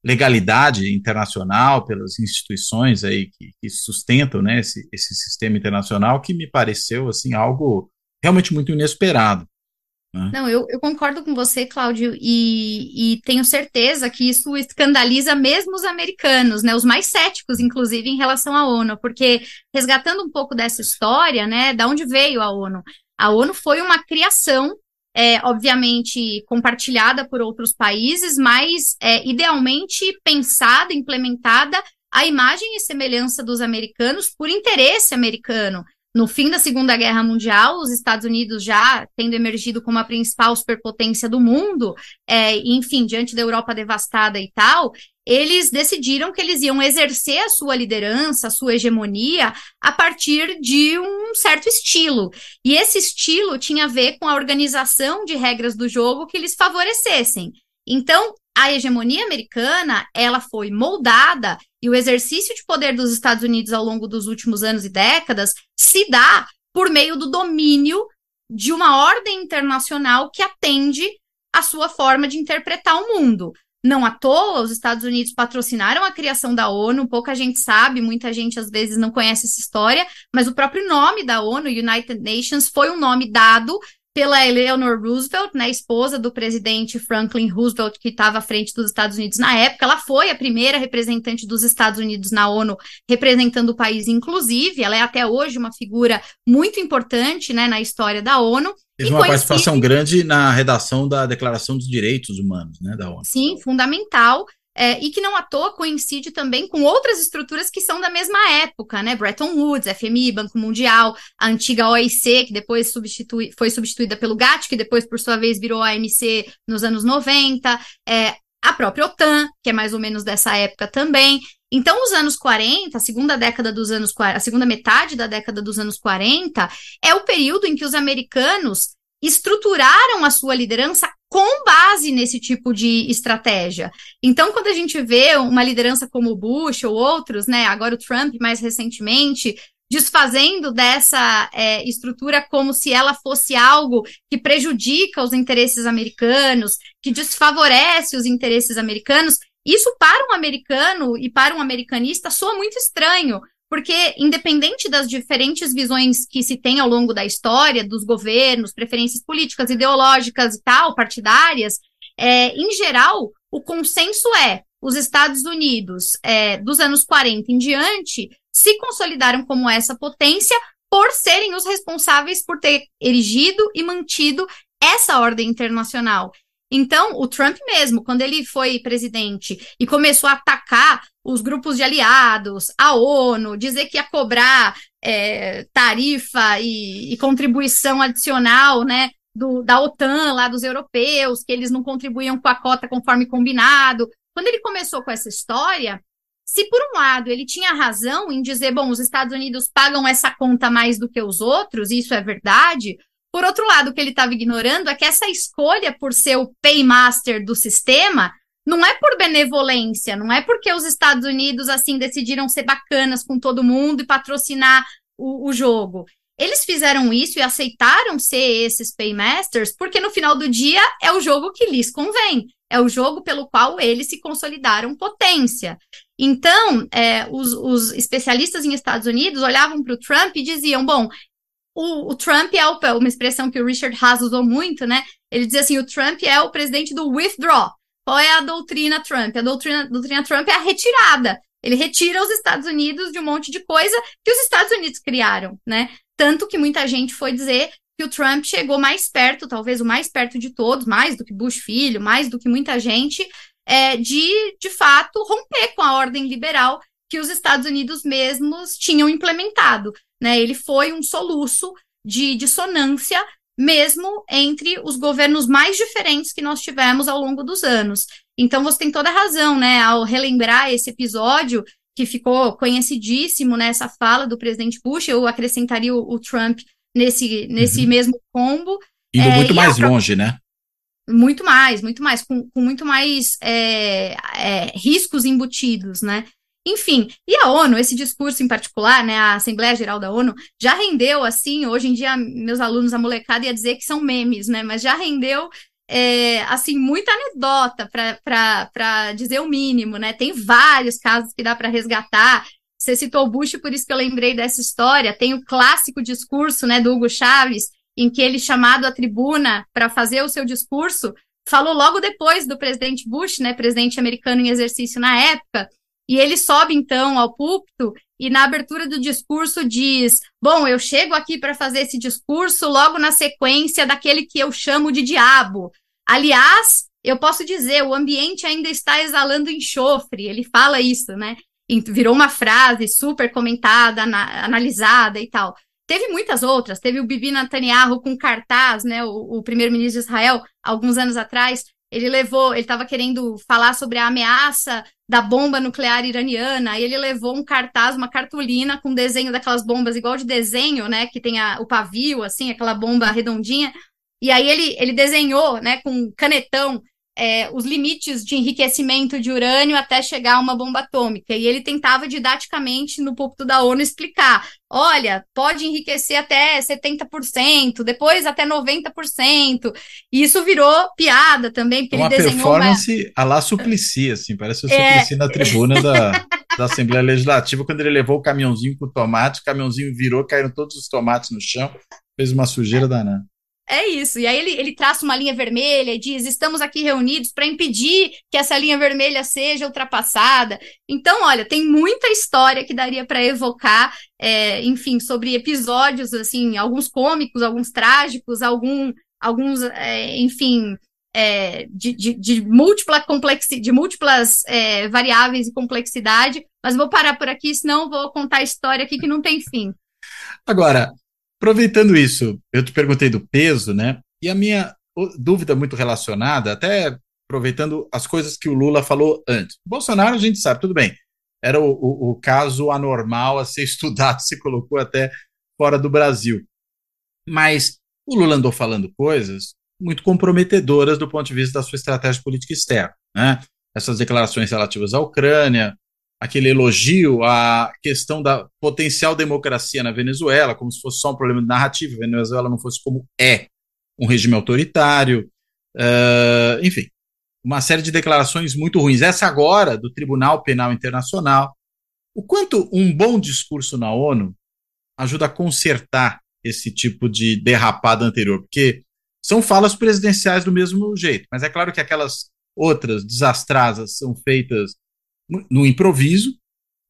legalidade internacional, pelas instituições aí que sustentam, né, esse sistema internacional, que me pareceu assim, algo realmente muito inesperado, né? Não, eu concordo com você, Cláudio, e tenho certeza que isso escandaliza mesmo os americanos, né, os mais céticos, inclusive, em relação à ONU, porque, resgatando um pouco dessa história, né, da onde veio a ONU? A ONU foi uma criação, obviamente compartilhada por outros países, mas idealmente pensada, implementada à imagem e semelhança dos americanos, por interesse americano. No fim da Segunda Guerra Mundial, os Estados Unidos já tendo emergido como a principal superpotência do mundo, enfim, diante da Europa devastada e tal, eles decidiram que eles iam exercer a sua liderança, a sua hegemonia, a partir de um certo estilo. E esse estilo tinha a ver com a organização de regras do jogo que eles favorecessem. Então, a hegemonia americana, ela foi moldada, e o exercício de poder dos Estados Unidos ao longo dos últimos anos e décadas se dá por meio do domínio de uma ordem internacional que atende à sua forma de interpretar o mundo. Não à toa, os Estados Unidos patrocinaram a criação da ONU, pouca gente sabe, muita gente às vezes não conhece essa história, mas o próprio nome da ONU, United Nations, foi um nome dado pela Eleanor Roosevelt, né, esposa do presidente Franklin Roosevelt, que estava à frente dos Estados Unidos na época. Ela foi a primeira representante dos Estados Unidos na ONU, representando o país, inclusive. Ela é até hoje uma figura muito importante, né, na história da ONU. Teve uma participação grande na redação da Declaração dos Direitos Humanos, né, da ONU. Sim, fundamental, e que não à toa coincide também com outras estruturas que são da mesma época, né? Bretton Woods, FMI, Banco Mundial, a antiga OIC, que depois foi substituída pelo GATT, que depois, por sua vez, virou OMC nos anos 90, a própria OTAN, que é mais ou menos dessa época também. Então, os anos 40, a segunda metade da década dos anos 40, é o período em que os americanos estruturaram a sua liderança com base nesse tipo de estratégia. Então, quando a gente vê uma liderança como o Bush ou outros, né, agora o Trump mais recentemente, desfazendo dessa estrutura como se ela fosse algo que prejudica os interesses americanos, que desfavorece os interesses americanos, isso para um americano e para um americanista soa muito estranho, porque independente das diferentes visões que se tem ao longo da história, dos governos, preferências políticas, ideológicas e tal, partidárias, em geral, o consenso os Estados Unidos, dos anos 40 em diante, se consolidaram como essa potência por serem os responsáveis por ter erigido e mantido essa ordem internacional. Então, o Trump mesmo, quando ele foi presidente e começou a atacar os grupos de aliados, a ONU, dizer que ia cobrar tarifa e contribuição adicional, né, da OTAN, lá dos europeus, que eles não contribuíam com a cota conforme combinado. Quando ele começou com essa história, se por um lado ele tinha razão em dizer, bom, os Estados Unidos pagam essa conta mais do que os outros, e isso é verdade. Por outro lado, o que ele estava ignorando é que essa escolha por ser o paymaster do sistema não é por benevolência, não é porque os Estados Unidos assim decidiram ser bacanas com todo mundo e patrocinar o jogo. Eles fizeram isso e aceitaram ser esses paymasters porque no final do dia é o jogo que lhes convém, é o jogo pelo qual eles se consolidaram potência. Então, os especialistas em Estados Unidos olhavam para o Trump e diziam, bom, o Trump é uma expressão que o Richard Haas usou muito, né? Ele dizia assim, o Trump é o presidente do withdraw. Qual é a doutrina Trump? A doutrina Trump é a retirada. Ele retira os Estados Unidos de um monte de coisa que os Estados Unidos criaram, né? Tanto que muita gente foi dizer que o Trump chegou mais perto, talvez o mais perto de todos, mais do que Bush filho, mais do que muita gente, de fato, romper com a ordem liberal que os Estados Unidos mesmos tinham implementado. Né, ele foi um soluço de dissonância mesmo entre os governos mais diferentes que nós tivemos ao longo dos anos. Então você tem toda a razão, né, ao relembrar esse episódio que ficou conhecidíssimo, né, essa fala do presidente Bush, eu acrescentaria o Trump nesse mesmo combo. Indo muito mais longe, né? Muito mais, com muito mais riscos embutidos, né? Enfim, e a ONU, esse discurso em particular, né, a Assembleia Geral da ONU, já rendeu, assim, hoje em dia meus alunos, a molecada ia dizer que são memes, né, mas já rendeu, assim, muita anedota para dizer o mínimo, né, tem vários casos que dá para resgatar, você citou o Bush, por isso que eu lembrei dessa história, tem o clássico discurso, né, do Hugo Chávez, em que ele, chamado à tribuna para fazer o seu discurso, falou logo depois do presidente Bush, né, presidente americano em exercício na época. E ele sobe, então, ao púlpito e na abertura do discurso diz, bom, eu chego aqui para fazer esse discurso logo na sequência daquele que eu chamo de diabo. Aliás, eu posso dizer, o ambiente ainda está exalando enxofre. Ele fala isso, né? Virou uma frase super comentada, analisada e tal. Teve muitas outras. Teve o Bibi Netanyahu com cartaz, né? O primeiro-ministro de Israel, alguns anos atrás. Ele estava querendo falar sobre a ameaça da bomba nuclear iraniana, e ele levou um cartaz, uma cartolina com desenho daquelas bombas, igual de desenho, né, que tem o pavio, assim, aquela bomba redondinha, e aí ele desenhou, né, com canetão, os limites de enriquecimento de urânio até chegar a uma bomba atômica, e ele tentava didaticamente no púlpito da ONU explicar, olha, pode enriquecer até 70%, depois até 90%, e isso virou piada também, porque ele desenhou uma performance à la Suplicy, assim, parece o Suplicy na tribuna da Assembleia Legislativa, quando ele levou o caminhãozinho com tomate, o caminhãozinho virou, caíram todos os tomates no chão, fez uma sujeira danada. É isso, e aí ele traça uma linha vermelha e diz, estamos aqui reunidos para impedir que essa linha vermelha seja ultrapassada. Então, olha, tem muita história que daria para evocar, enfim, sobre episódios, assim, alguns cômicos, alguns trágicos, alguns enfim, de múltiplas variáveis e complexidade, mas vou parar por aqui, senão vou contar a história aqui que não tem fim. Agora, aproveitando isso, eu te perguntei do peso, né? E a minha dúvida muito relacionada, até aproveitando as coisas que o Lula falou antes. O Bolsonaro, a gente sabe, tudo bem, era o caso anormal a ser estudado, se colocou até fora do Brasil. Mas o Lula andou falando coisas muito comprometedoras do ponto de vista da sua estratégia política externa, né? Essas declarações relativas à Ucrânia, aquele elogio à questão da potencial democracia na Venezuela, como se fosse só um problema de narrativa, a Venezuela não fosse como é um regime autoritário, enfim, uma série de declarações muito ruins. Essa agora, do Tribunal Penal Internacional, o quanto um bom discurso na ONU ajuda a consertar esse tipo de derrapada anterior, porque são falas presidenciais do mesmo jeito, mas é claro que aquelas outras desastrosas são feitas no improviso,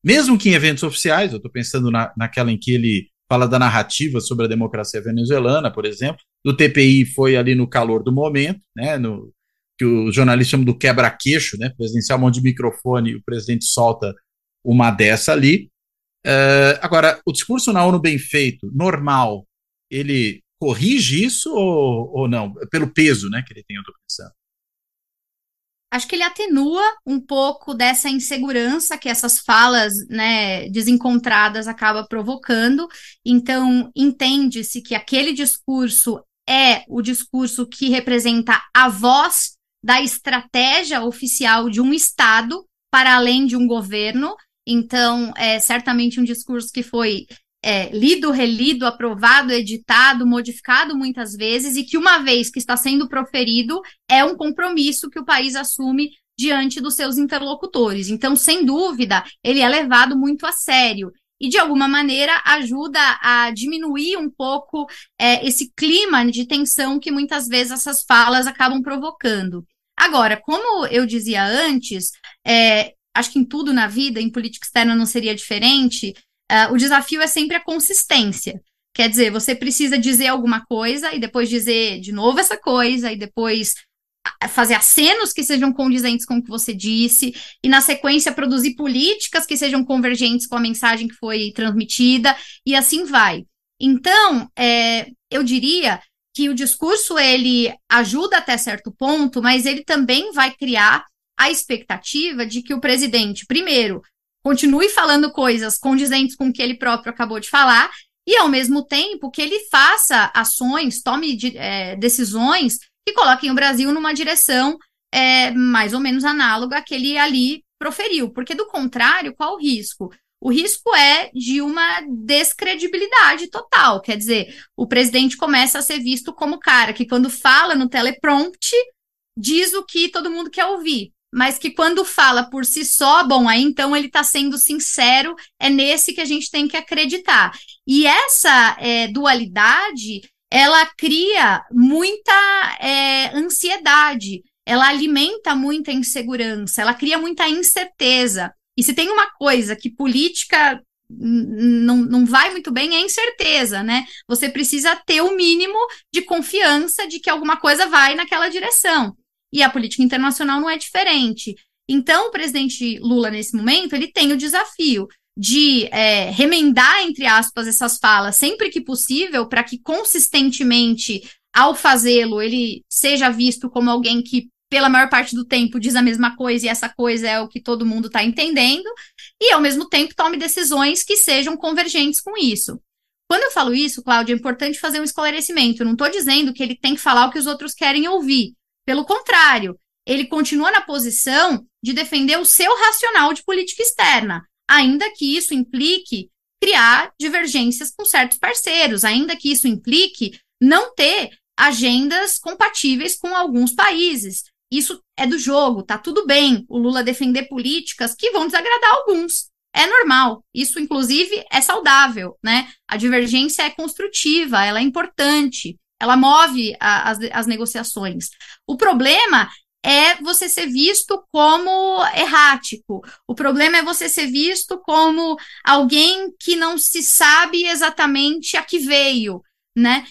mesmo que em eventos oficiais, eu estou pensando naquela em que ele fala da narrativa sobre a democracia venezuelana, por exemplo, do TPI foi ali no calor do momento, né, que os jornalistas chamam do quebra-queixo, né, presidencial, mão de microfone, o presidente solta uma dessa ali. Agora, o discurso na ONU bem feito, normal, ele corrige isso ou não? Pelo peso, né, que ele tem, eu estou pensando. Acho que ele atenua um pouco dessa insegurança que essas falas, né, desencontradas acaba provocando. Então, entende-se que aquele discurso é o discurso que representa a voz da estratégia oficial de um Estado para além de um governo. Então, é certamente um discurso que foi lido, relido, aprovado, editado, modificado muitas vezes, e que uma vez que está sendo proferido, é um compromisso que o país assume diante dos seus interlocutores. Então, sem dúvida, ele é levado muito a sério e, de alguma maneira, ajuda a diminuir um pouco esse clima de tensão que muitas vezes essas falas acabam provocando. Agora, como eu dizia antes, acho que em tudo na vida, em política externa não seria diferente, o desafio é sempre a consistência. Quer dizer, você precisa dizer alguma coisa e depois dizer de novo essa coisa e depois fazer acenos que sejam condizentes com o que você disse e, na sequência, produzir políticas que sejam convergentes com a mensagem que foi transmitida e assim vai. Então, eu diria que o discurso ele ajuda até certo ponto, mas ele também vai criar a expectativa de que o presidente, primeiro, continue falando coisas condizentes com o que ele próprio acabou de falar e, ao mesmo tempo, que ele faça ações, tome decisões que coloquem o Brasil numa direção mais ou menos análoga à que ele ali proferiu. Porque, do contrário, qual o risco? O risco é de uma descredibilidade total. Quer dizer, o presidente começa a ser visto como o cara que, quando fala no teleprompter, diz o que todo mundo quer ouvir. Mas que quando fala por si só, bom, aí então ele está sendo sincero, é nesse que a gente tem que acreditar. E essa dualidade, ela cria muita ansiedade, ela alimenta muita insegurança, ela cria muita incerteza. E se tem uma coisa que política não vai muito bem, é incerteza, né? Você precisa ter o mínimo de confiança de que alguma coisa vai naquela direção. E a política internacional não é diferente. Então, o presidente Lula, nesse momento, ele tem o desafio de remendar, entre aspas, essas falas sempre que possível, para que consistentemente, ao fazê-lo, ele seja visto como alguém que, pela maior parte do tempo, diz a mesma coisa e essa coisa é o que todo mundo está entendendo, e, ao mesmo tempo, tome decisões que sejam convergentes com isso. Quando eu falo isso, Cláudio, é importante fazer um esclarecimento. Eu não estou dizendo que ele tem que falar o que os outros querem ouvir. Pelo contrário, ele continua na posição de defender o seu racional de política externa, ainda que isso implique criar divergências com certos parceiros, ainda que isso implique não ter agendas compatíveis com alguns países. Isso é do jogo, tá tudo bem o Lula defender políticas que vão desagradar alguns. É normal, isso inclusive é saudável, né? A divergência é construtiva, ela é importante. Ela move as negociações. O problema é você ser visto como errático. O problema é você ser visto como alguém que não se sabe exatamente a que veio, né?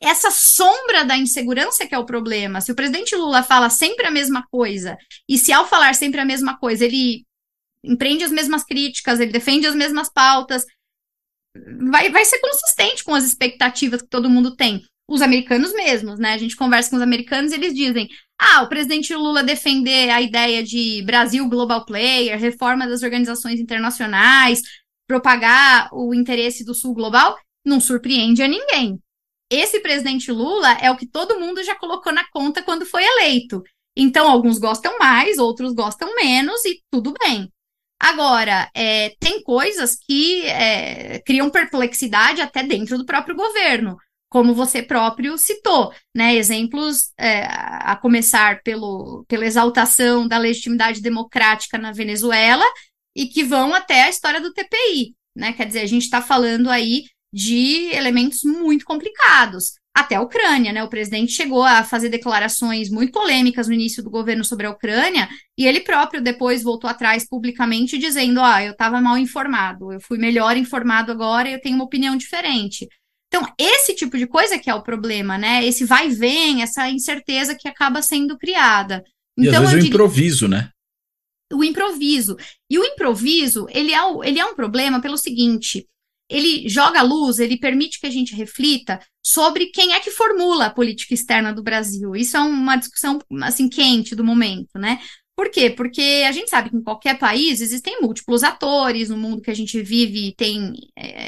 Essa sombra da insegurança que é o problema. Se o presidente Lula fala sempre a mesma coisa, e se ao falar sempre a mesma coisa, ele empreende as mesmas críticas, ele defende as mesmas pautas, vai ser consistente com as expectativas que todo mundo tem. Os americanos mesmos, né? A gente conversa com os americanos e eles dizem, o presidente Lula defender a ideia de Brasil global player, reforma das organizações internacionais, propagar o interesse do Sul global, não surpreende a ninguém. Esse presidente Lula é o que todo mundo já colocou na conta quando foi eleito. Então, alguns gostam mais, outros gostam menos e tudo bem. Agora, tem coisas que criam perplexidade até dentro do próprio governo, como você próprio citou, né? Exemplos a começar pela exaltação da legitimidade democrática na Venezuela e que vão até a história do TPI, né? Quer dizer, a gente está falando aí de elementos muito complicados. até a Ucrânia, né? O presidente chegou a fazer declarações muito polêmicas no início do governo sobre a Ucrânia, e ele próprio depois voltou atrás publicamente dizendo, eu estava mal informado, eu fui melhor informado agora, eu tenho uma opinião diferente. Então, esse tipo de coisa que é o problema, né? Esse vai e vem, essa incerteza que acaba sendo criada. Então, e às vezes o improviso, né? O improviso. E o improviso, ele é um problema pelo seguinte... Ele joga a luz, ele permite que a gente reflita sobre quem é que formula a política externa do Brasil. Isso é uma discussão, assim, quente do momento, né? Por quê? Porque a gente sabe que em qualquer país existem múltiplos atores, no mundo que a gente vive tem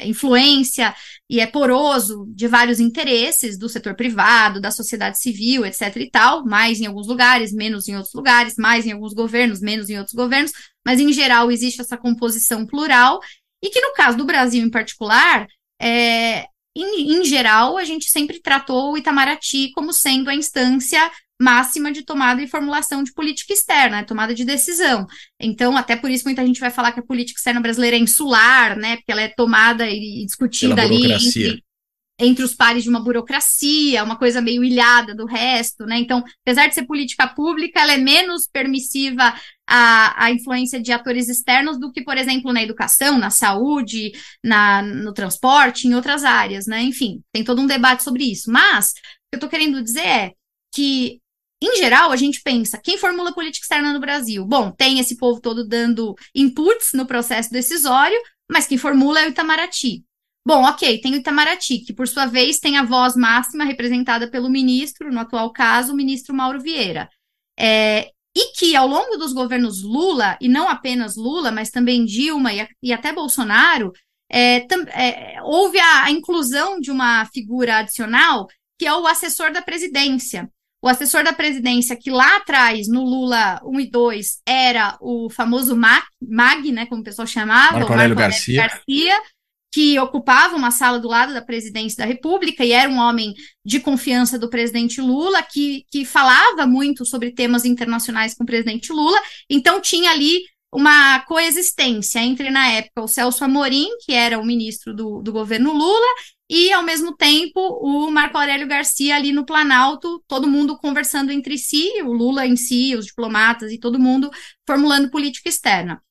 influência e é poroso de vários interesses do setor privado, da sociedade civil, etc e tal, mais em alguns lugares, menos em outros lugares, mais em alguns governos, menos em outros governos, mas em geral existe essa composição plural. E que no caso do Brasil em particular, em geral, a gente sempre tratou o Itamaraty como sendo a instância máxima de tomada e formulação de política externa, tomada de decisão. Então, até por isso, muita gente vai falar que a política externa brasileira é insular, né? Porque ela é tomada e discutida ali entre os pares de uma burocracia, uma coisa meio ilhada do resto, né? Então, apesar de ser política pública, ela é menos permissiva à influência de atores externos do que, por exemplo, na educação, na saúde, no transporte, em outras áreas, né? Enfim, tem todo um debate sobre isso. Mas, o que eu estou querendo dizer é que, em geral, a gente pensa, quem formula política externa no Brasil? Bom, tem esse povo todo dando inputs no processo decisório, mas quem formula é o Itamaraty. Bom, ok, tem o Itamaraty, que por sua vez tem a voz máxima representada pelo ministro, no atual caso, o ministro Mauro Vieira. E que ao longo dos governos Lula, e não apenas Lula, mas também Dilma e até Bolsonaro, houve a inclusão de uma figura adicional, que é o assessor da presidência. O assessor da presidência, que lá atrás, no Lula 1 e 2, era o famoso MAG, né, como o pessoal chamava, Marco Aurelio Garcia, que ocupava uma sala do lado da presidência da República e era um homem de confiança do presidente Lula, que falava muito sobre temas internacionais com o presidente Lula, então tinha ali uma coexistência entre, na época, o Celso Amorim, que era o ministro do governo Lula, e, ao mesmo tempo, o Marco Aurelio Garcia ali no Planalto, todo mundo conversando entre si, o Lula em si, os diplomatas e todo mundo formulando política externa.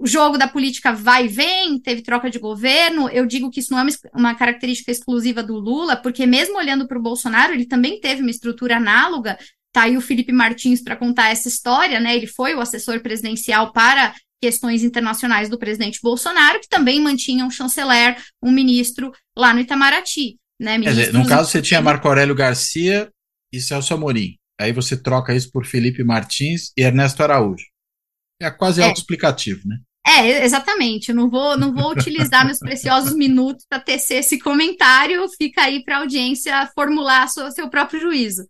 O jogo da política vai e vem, teve troca de governo, eu digo que isso não é uma característica exclusiva do Lula, porque mesmo olhando para o Bolsonaro, ele também teve uma estrutura análoga, tá aí o Felipe Martins para contar essa história, né? Ele foi o assessor presidencial para questões internacionais do presidente Bolsonaro, que também mantinha um chanceler, um ministro lá no Itamaraty, né? Ministros... Quer dizer, no caso você tinha Marco Aurelio Garcia e Celso Amorim, aí você troca isso por Felipe Martins e Ernesto Araújo. É quase autoexplicativo, né? Exatamente, eu não vou utilizar meus preciosos minutos para tecer esse comentário, fica aí para a audiência formular seu próprio juízo.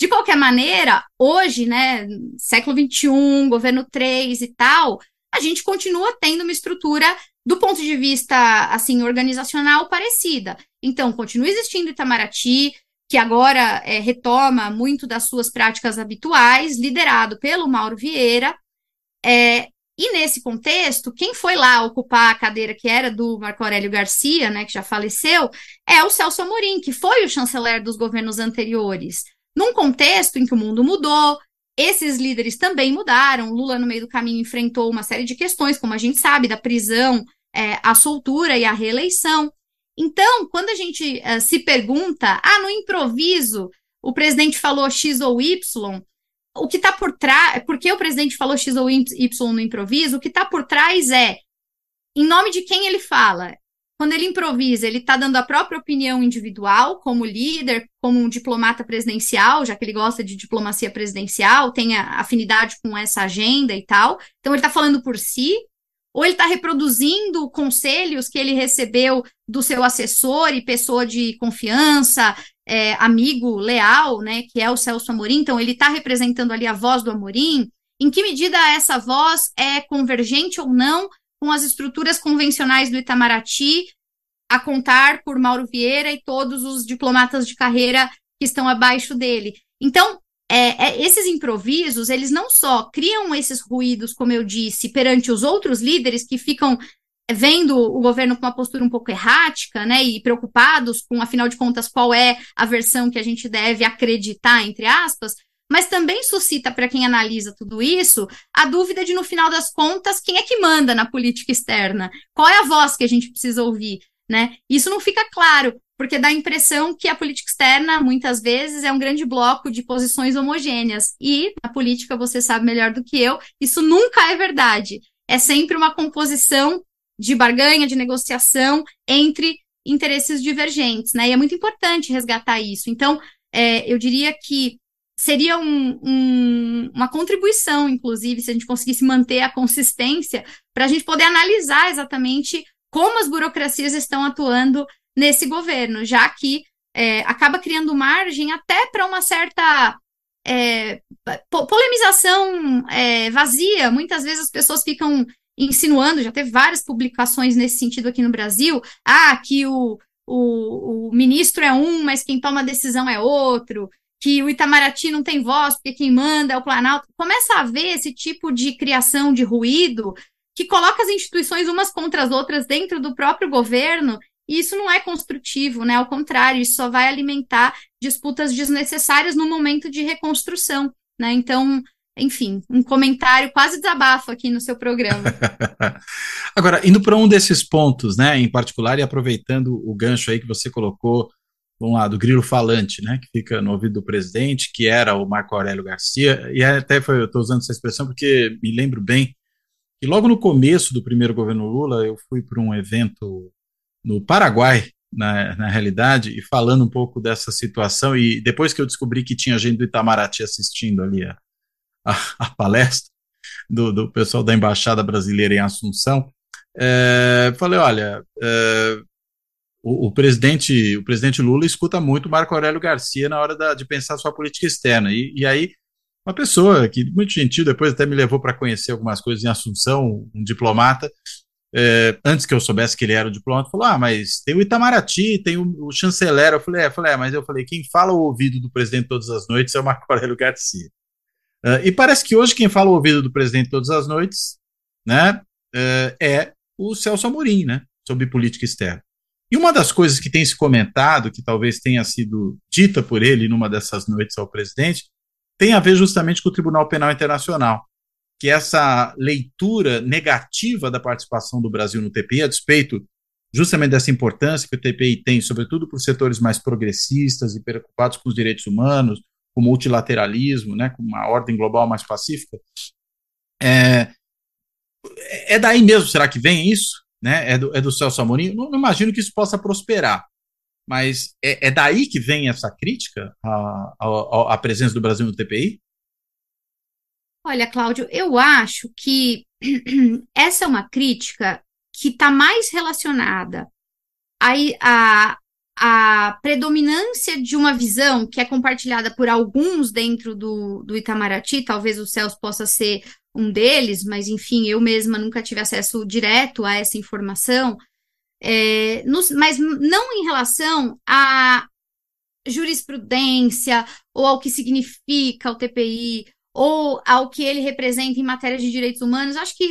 De qualquer maneira, hoje, né, século XXI, governo 3 e tal, a gente continua tendo uma estrutura do ponto de vista assim, organizacional parecida. Então, continua existindo Itamaraty, que agora retoma muito das suas práticas habituais, liderado pelo Mauro Vieira, E nesse contexto, quem foi lá ocupar a cadeira que era do Marco Aurelio Garcia, né, que já faleceu, é o Celso Amorim, que foi o chanceler dos governos anteriores. Num contexto em que o mundo mudou, esses líderes também mudaram. Lula, no meio do caminho, enfrentou uma série de questões, como a gente sabe, da prisão, à soltura e à reeleição. Então, quando a gente se pergunta, no improviso, o presidente falou X ou Y, o que está por trás, porque o presidente falou X ou Y no improviso, o que está por trás é, em nome de quem ele fala. Quando ele improvisa, ele está dando a própria opinião individual, como líder, como um diplomata presidencial, já que ele gosta de diplomacia presidencial, tem afinidade com essa agenda e tal. Então, ele está falando por si, ou ele está reproduzindo conselhos que ele recebeu do seu assessor e pessoa de confiança, amigo leal, né, que é o Celso Amorim, então ele está representando ali a voz do Amorim, em que medida essa voz é convergente ou não com as estruturas convencionais do Itamaraty, a contar por Mauro Vieira e todos os diplomatas de carreira que estão abaixo dele. Então, esses improvisos, eles não só criam esses ruídos, como eu disse, perante os outros líderes que ficam vendo o governo com uma postura um pouco errática, né, e preocupados com, afinal de contas, qual é a versão que a gente deve acreditar, entre aspas, mas também suscita, para quem analisa tudo isso, a dúvida de, no final das contas, quem é que manda na política externa? Qual é a voz que a gente precisa ouvir, né? Isso não fica claro, porque dá a impressão que a política externa, muitas vezes, é um grande bloco de posições homogêneas. E, na política, você sabe melhor do que eu, isso nunca é verdade. É sempre uma composição de barganha, de negociação entre interesses divergentes, né? E é muito importante resgatar isso. Então, eu diria que seria uma contribuição, inclusive, se a gente conseguisse manter a consistência, para a gente poder analisar exatamente como as burocracias estão atuando nesse governo, já que acaba criando margem até para uma certa polemização vazia. Muitas vezes as pessoas ficam insinuando, já teve várias publicações nesse sentido aqui no Brasil, que o ministro é um, mas quem toma a decisão é outro, que o Itamaraty não tem voz, porque quem manda é o Planalto. Começa a haver esse tipo de criação de ruído que coloca as instituições umas contra as outras dentro do próprio governo, e isso não é construtivo, né? Ao contrário, isso só vai alimentar disputas desnecessárias no momento de reconstrução, né? Então, enfim, um comentário quase desabafo aqui no seu programa. Agora, indo para um desses pontos, né, em particular, e aproveitando o gancho aí que você colocou, vamos lá, do grilo falante, né, que fica no ouvido do presidente, que era o Marco Aurelio Garcia, e até foi, eu estou usando essa expressão porque me lembro bem que logo no começo do primeiro governo Lula, eu fui para um evento no Paraguai, na realidade, e falando um pouco dessa situação, e depois que eu descobri que tinha gente do Itamaraty assistindo ali a palestra do pessoal da Embaixada Brasileira em Assunção, falei, olha, o presidente Lula escuta muito Marco Aurelio Garcia na hora de pensar sua política externa. E aí, uma pessoa que, muito gentil, depois até me levou para conhecer algumas coisas em Assunção, um diplomata, antes que eu soubesse que ele era um diplomata, falou, mas tem o Itamaraty, tem o chanceler. Eu falei, quem fala o ouvido do presidente todas as noites é o Marco Aurelio Garcia. E parece que hoje quem fala o ouvido do presidente todas as noites, né, é o Celso Amorim, né, sobre política externa. E uma das coisas que tem se comentado, que talvez tenha sido dita por ele numa dessas noites ao presidente, tem a ver justamente com o Tribunal Penal Internacional, que essa leitura negativa da participação do Brasil no TPI, a despeito justamente dessa importância que o TPI tem, sobretudo para os setores mais progressistas e preocupados com os direitos humanos, com o multilateralismo, né, com uma ordem global mais pacífica, é daí mesmo, será que vem isso? Né? É do Celso Amorim? Não imagino que isso possa prosperar, mas é daí que vem essa crítica à presença do Brasil no TPI? Olha, Cláudio, eu acho que essa é uma crítica que está mais relacionada à predominância de uma visão que é compartilhada por alguns dentro do Itamaraty, talvez o Celso possa ser um deles, mas enfim, eu mesma nunca tive acesso direto a essa informação, mas não em relação à jurisprudência ou ao que significa o TPI ou ao que ele representa em matéria de direitos humanos. Acho que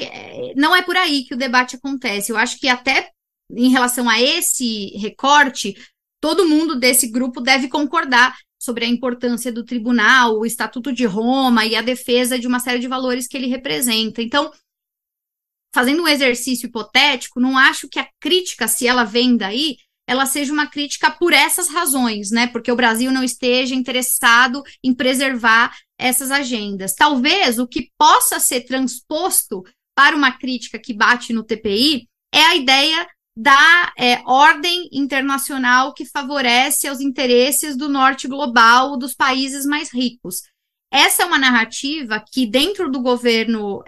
não é por aí que o debate acontece. Eu acho que até em relação a esse recorte, todo mundo desse grupo deve concordar sobre a importância do tribunal, o Estatuto de Roma e a defesa de uma série de valores que ele representa. Então, fazendo um exercício hipotético, não acho que a crítica, se ela vem daí, ela seja uma crítica por essas razões, né? Porque o Brasil não esteja interessado em preservar essas agendas. Talvez o que possa ser transposto para uma crítica que bate no TPI é a ideia da ordem internacional que favorece os interesses do norte global, dos países mais ricos. Essa é uma narrativa que, dentro do governo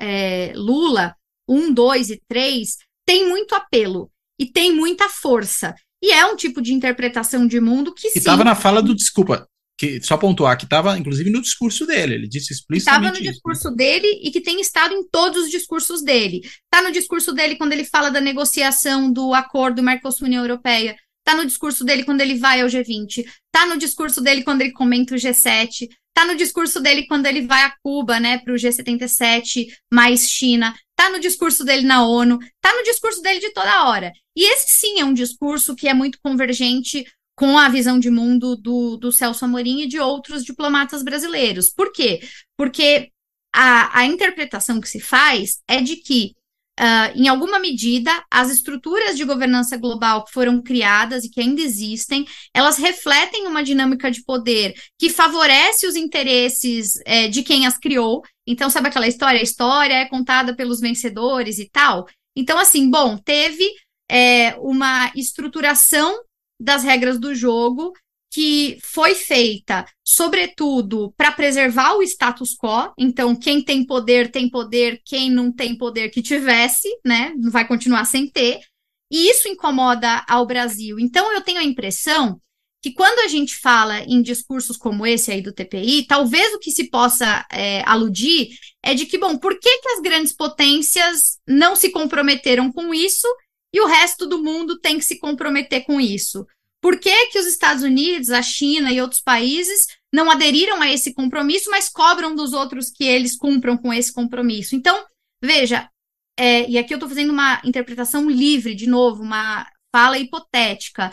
Lula, 1, 2 e 3, tem muito apelo e tem muita força. E é um tipo de interpretação de mundo que sim... Estava na fala do... Desculpa, que, só pontuar, que estava, inclusive, no discurso dele. Ele disse explicitamente isso. Estava no discurso dele e que tem estado em todos os discursos dele. Está no discurso dele quando ele fala da negociação do acordo Mercosul-União Europeia. Está no discurso dele quando ele vai ao G20. Está no discurso dele quando ele comenta o G7. Tá no discurso dele quando ele vai a Cuba, né, para o G77 mais China. Tá no discurso dele na ONU. Tá no discurso dele de toda hora. E esse sim é um discurso que é muito convergente com a visão de mundo do Celso Amorim e de outros diplomatas brasileiros. Por quê? Porque a interpretação que se faz é de que, em alguma medida, as estruturas de governança global que foram criadas e que ainda existem, elas refletem uma dinâmica de poder que favorece os interesses de quem as criou. Então, sabe aquela história? A história é contada pelos vencedores e tal. Então, assim, bom, teve uma estruturação das regras do jogo, que foi feita, sobretudo, para preservar o status quo. Então, quem tem poder, quem não tem poder que tivesse, né, vai continuar sem ter, e isso incomoda ao Brasil. Então, eu tenho a impressão que quando a gente fala em discursos como esse aí do TPI, talvez o que se possa aludir é de que, bom, por que as grandes potências não se comprometeram com isso e o resto do mundo tem que se comprometer com isso? Por que que os Estados Unidos, a China e outros países não aderiram a esse compromisso, mas cobram dos outros que eles cumpram com esse compromisso? Então, veja, e aqui eu estou fazendo uma interpretação livre, de novo, uma fala hipotética.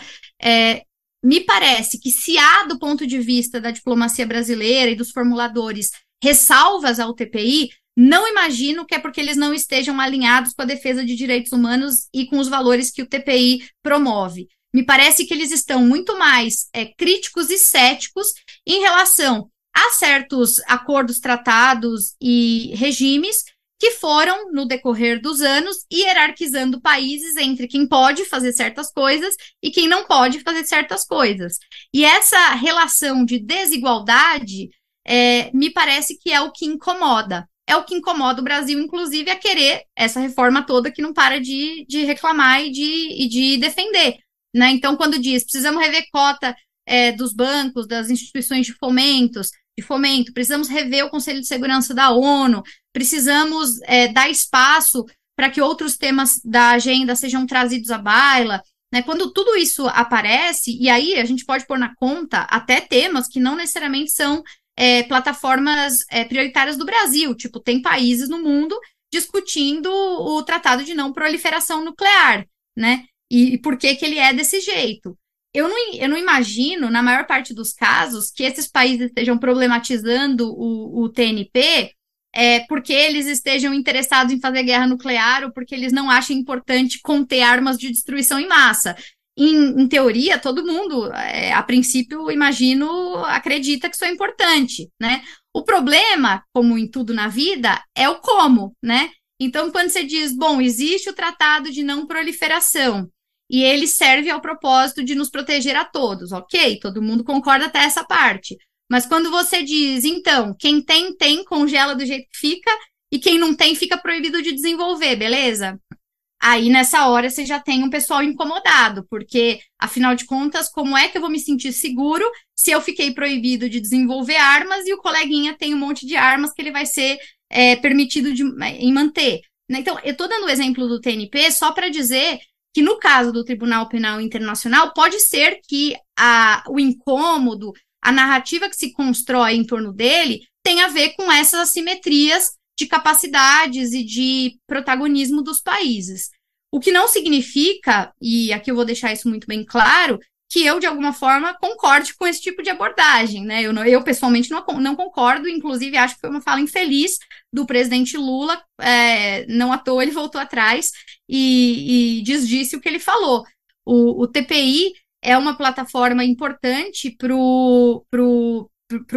Me parece que se há, do ponto de vista da diplomacia brasileira e dos formuladores, ressalvas ao TPI, não imagino que é porque eles não estejam alinhados com a defesa de direitos humanos e com os valores que o TPI promove. Me parece que eles estão muito mais críticos e céticos em relação a certos acordos, tratados e regimes que foram, no decorrer dos anos, hierarquizando países entre quem pode fazer certas coisas e quem não pode fazer certas coisas. E essa relação de desigualdade me parece que é o que incomoda. É o que incomoda o Brasil, inclusive, a querer essa reforma toda que não para de reclamar e de defender, né? Então, quando diz, precisamos rever cota dos bancos, das instituições de fomento, precisamos rever o Conselho de Segurança da ONU, precisamos dar espaço para que outros temas da agenda sejam trazidos à baila, né? Quando tudo isso aparece, e aí a gente pode pôr na conta até temas que não necessariamente são plataformas prioritárias do Brasil, tipo, tem países no mundo discutindo o Tratado de Não Proliferação Nuclear, né, e por que que ele é desse jeito. Eu não imagino, na maior parte dos casos, que esses países estejam problematizando o TNP porque eles estejam interessados em fazer guerra nuclear ou porque eles não acham importante conter armas de destruição em massa. Em teoria, todo mundo, a princípio, imagino, acredita que isso é importante, né? O problema, como em tudo na vida, é o como, né? Então, quando você diz, bom, existe o Tratado de Não Proliferação e ele serve ao propósito de nos proteger a todos, ok, todo mundo concorda até essa parte. Mas quando você diz, então, quem tem, congela do jeito que fica e quem não tem, fica proibido de desenvolver, beleza? Aí, nessa hora, você já tem um pessoal incomodado, porque, afinal de contas, como é que eu vou me sentir seguro se eu fiquei proibido de desenvolver armas e o coleguinha tem um monte de armas que ele vai ser permitido em manter? Então, eu estou dando o exemplo do TNP só para dizer que, no caso do Tribunal Penal Internacional, pode ser que o incômodo, a narrativa que se constrói em torno dele, tenha a ver com essas assimetrias de capacidades e de protagonismo dos países. O que não significa, e aqui eu vou deixar isso muito bem claro, que eu, de alguma forma, concorde com esse tipo de abordagem, né? Eu pessoalmente, não concordo, inclusive, acho que foi uma fala infeliz do presidente Lula, não à toa ele voltou atrás e desdisse o que ele falou. O TPI é uma plataforma importante para o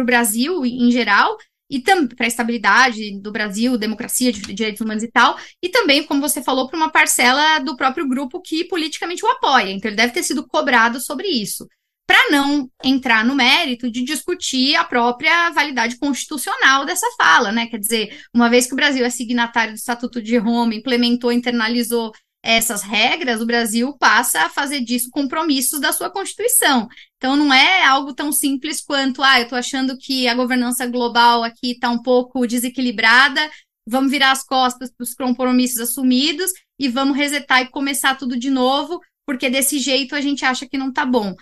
Brasil, em geral, e para a estabilidade do Brasil, democracia, direitos humanos e tal, e também, como você falou, para uma parcela do próprio grupo que politicamente o apoia. Então, ele deve ter sido cobrado sobre isso, para não entrar no mérito de discutir a própria validade constitucional dessa fala, né? Quer dizer, uma vez que o Brasil é signatário do Estatuto de Roma, implementou, internalizou essas regras, o Brasil passa a fazer disso compromissos da sua Constituição. Então, não é algo tão simples quanto, eu estou achando que a governança global aqui está um pouco desequilibrada, vamos virar as costas para os compromissos assumidos e vamos resetar e começar tudo de novo, porque desse jeito a gente acha que não está bom.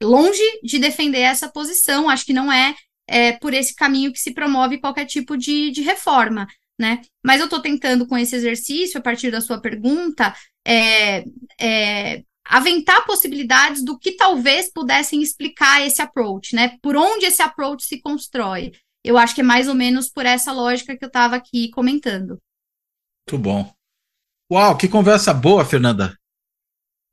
Longe de defender essa posição, acho que não é por esse caminho que se promove qualquer tipo de reforma, né? Mas eu estou tentando, com esse exercício, a partir da sua pergunta, aventar possibilidades do que talvez pudessem explicar esse approach, né? Por onde esse approach se constrói. Eu acho que é mais ou menos por essa lógica que eu estava aqui comentando. Muito bom. Uau, que conversa boa, Fernanda.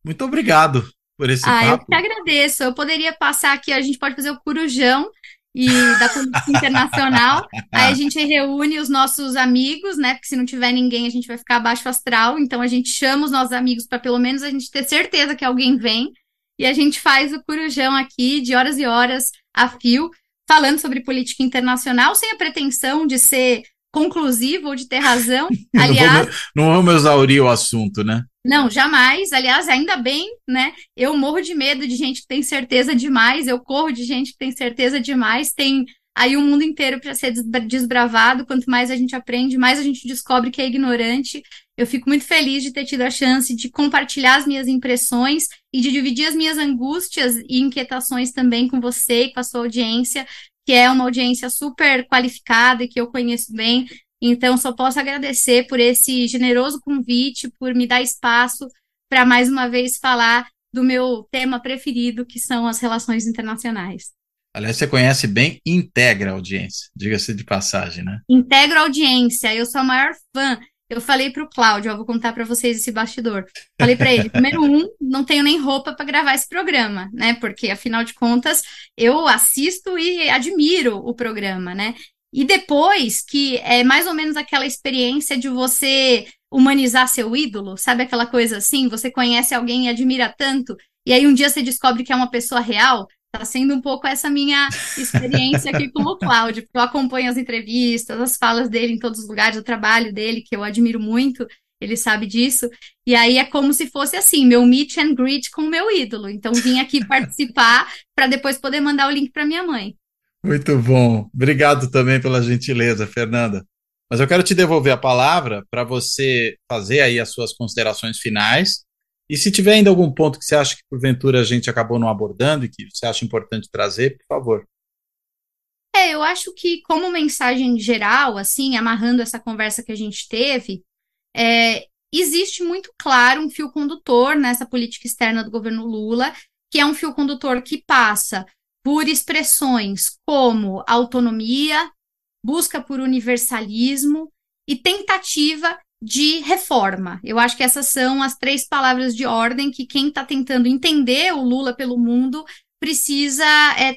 Muito obrigado por esse papo. Eu que agradeço. Eu poderia passar aqui, a gente pode fazer o corujão e da política internacional, aí a gente reúne os nossos amigos, né, porque se não tiver ninguém a gente vai ficar abaixo astral, então a gente chama os nossos amigos para pelo menos a gente ter certeza que alguém vem, e a gente faz o corujão aqui de horas e horas a fio, falando sobre política internacional, sem a pretensão de ser conclusivo ou de ter razão, aliás... não vamos exaurir o assunto, né? Não, jamais, aliás, ainda bem, né, eu morro de medo de gente que tem certeza demais, eu corro de gente que tem certeza demais, tem aí o mundo inteiro para ser desbravado, quanto mais a gente aprende, mais a gente descobre que é ignorante, eu fico muito feliz de ter tido a chance de compartilhar as minhas impressões e de dividir as minhas angústias e inquietações também com você e com a sua audiência, que é uma audiência super qualificada e que eu conheço bem. Então, só posso agradecer por esse generoso convite, por me dar espaço para, mais uma vez, falar do meu tema preferido, que são as relações internacionais. Aliás, você conhece bem, integra a audiência, diga-se de passagem, né? Integra a audiência, eu sou a maior fã. Eu falei para o Cláudio, eu vou contar para vocês esse bastidor. Falei para ele, primeiro não tenho nem roupa para gravar esse programa, né? Porque, afinal de contas, eu assisto e admiro o programa, né? E depois que é mais ou menos aquela experiência de você humanizar seu ídolo, sabe aquela coisa assim, você conhece alguém e admira tanto, e aí um dia você descobre que é uma pessoa real, tá sendo um pouco essa minha experiência aqui com o Cláudio, porque eu acompanho as entrevistas, as falas dele em todos os lugares, o trabalho dele, que eu admiro muito, ele sabe disso, e aí é como se fosse assim, meu meet and greet com o meu ídolo, então vim aqui participar para depois poder mandar o link para minha mãe. Muito bom. Obrigado também pela gentileza, Fernanda. Mas eu quero te devolver a palavra para você fazer aí as suas considerações finais. E se tiver ainda algum ponto que você acha que, porventura, a gente acabou não abordando e que você acha importante trazer, por favor. Eu acho que, como mensagem geral, assim, amarrando essa conversa que a gente teve, existe muito claro um fio condutor nessa política externa do governo Lula, que é um fio condutor que passa por expressões como autonomia, busca por universalismo e tentativa de reforma. Eu acho que essas são as três palavras de ordem que quem está tentando entender o Lula pelo mundo precisa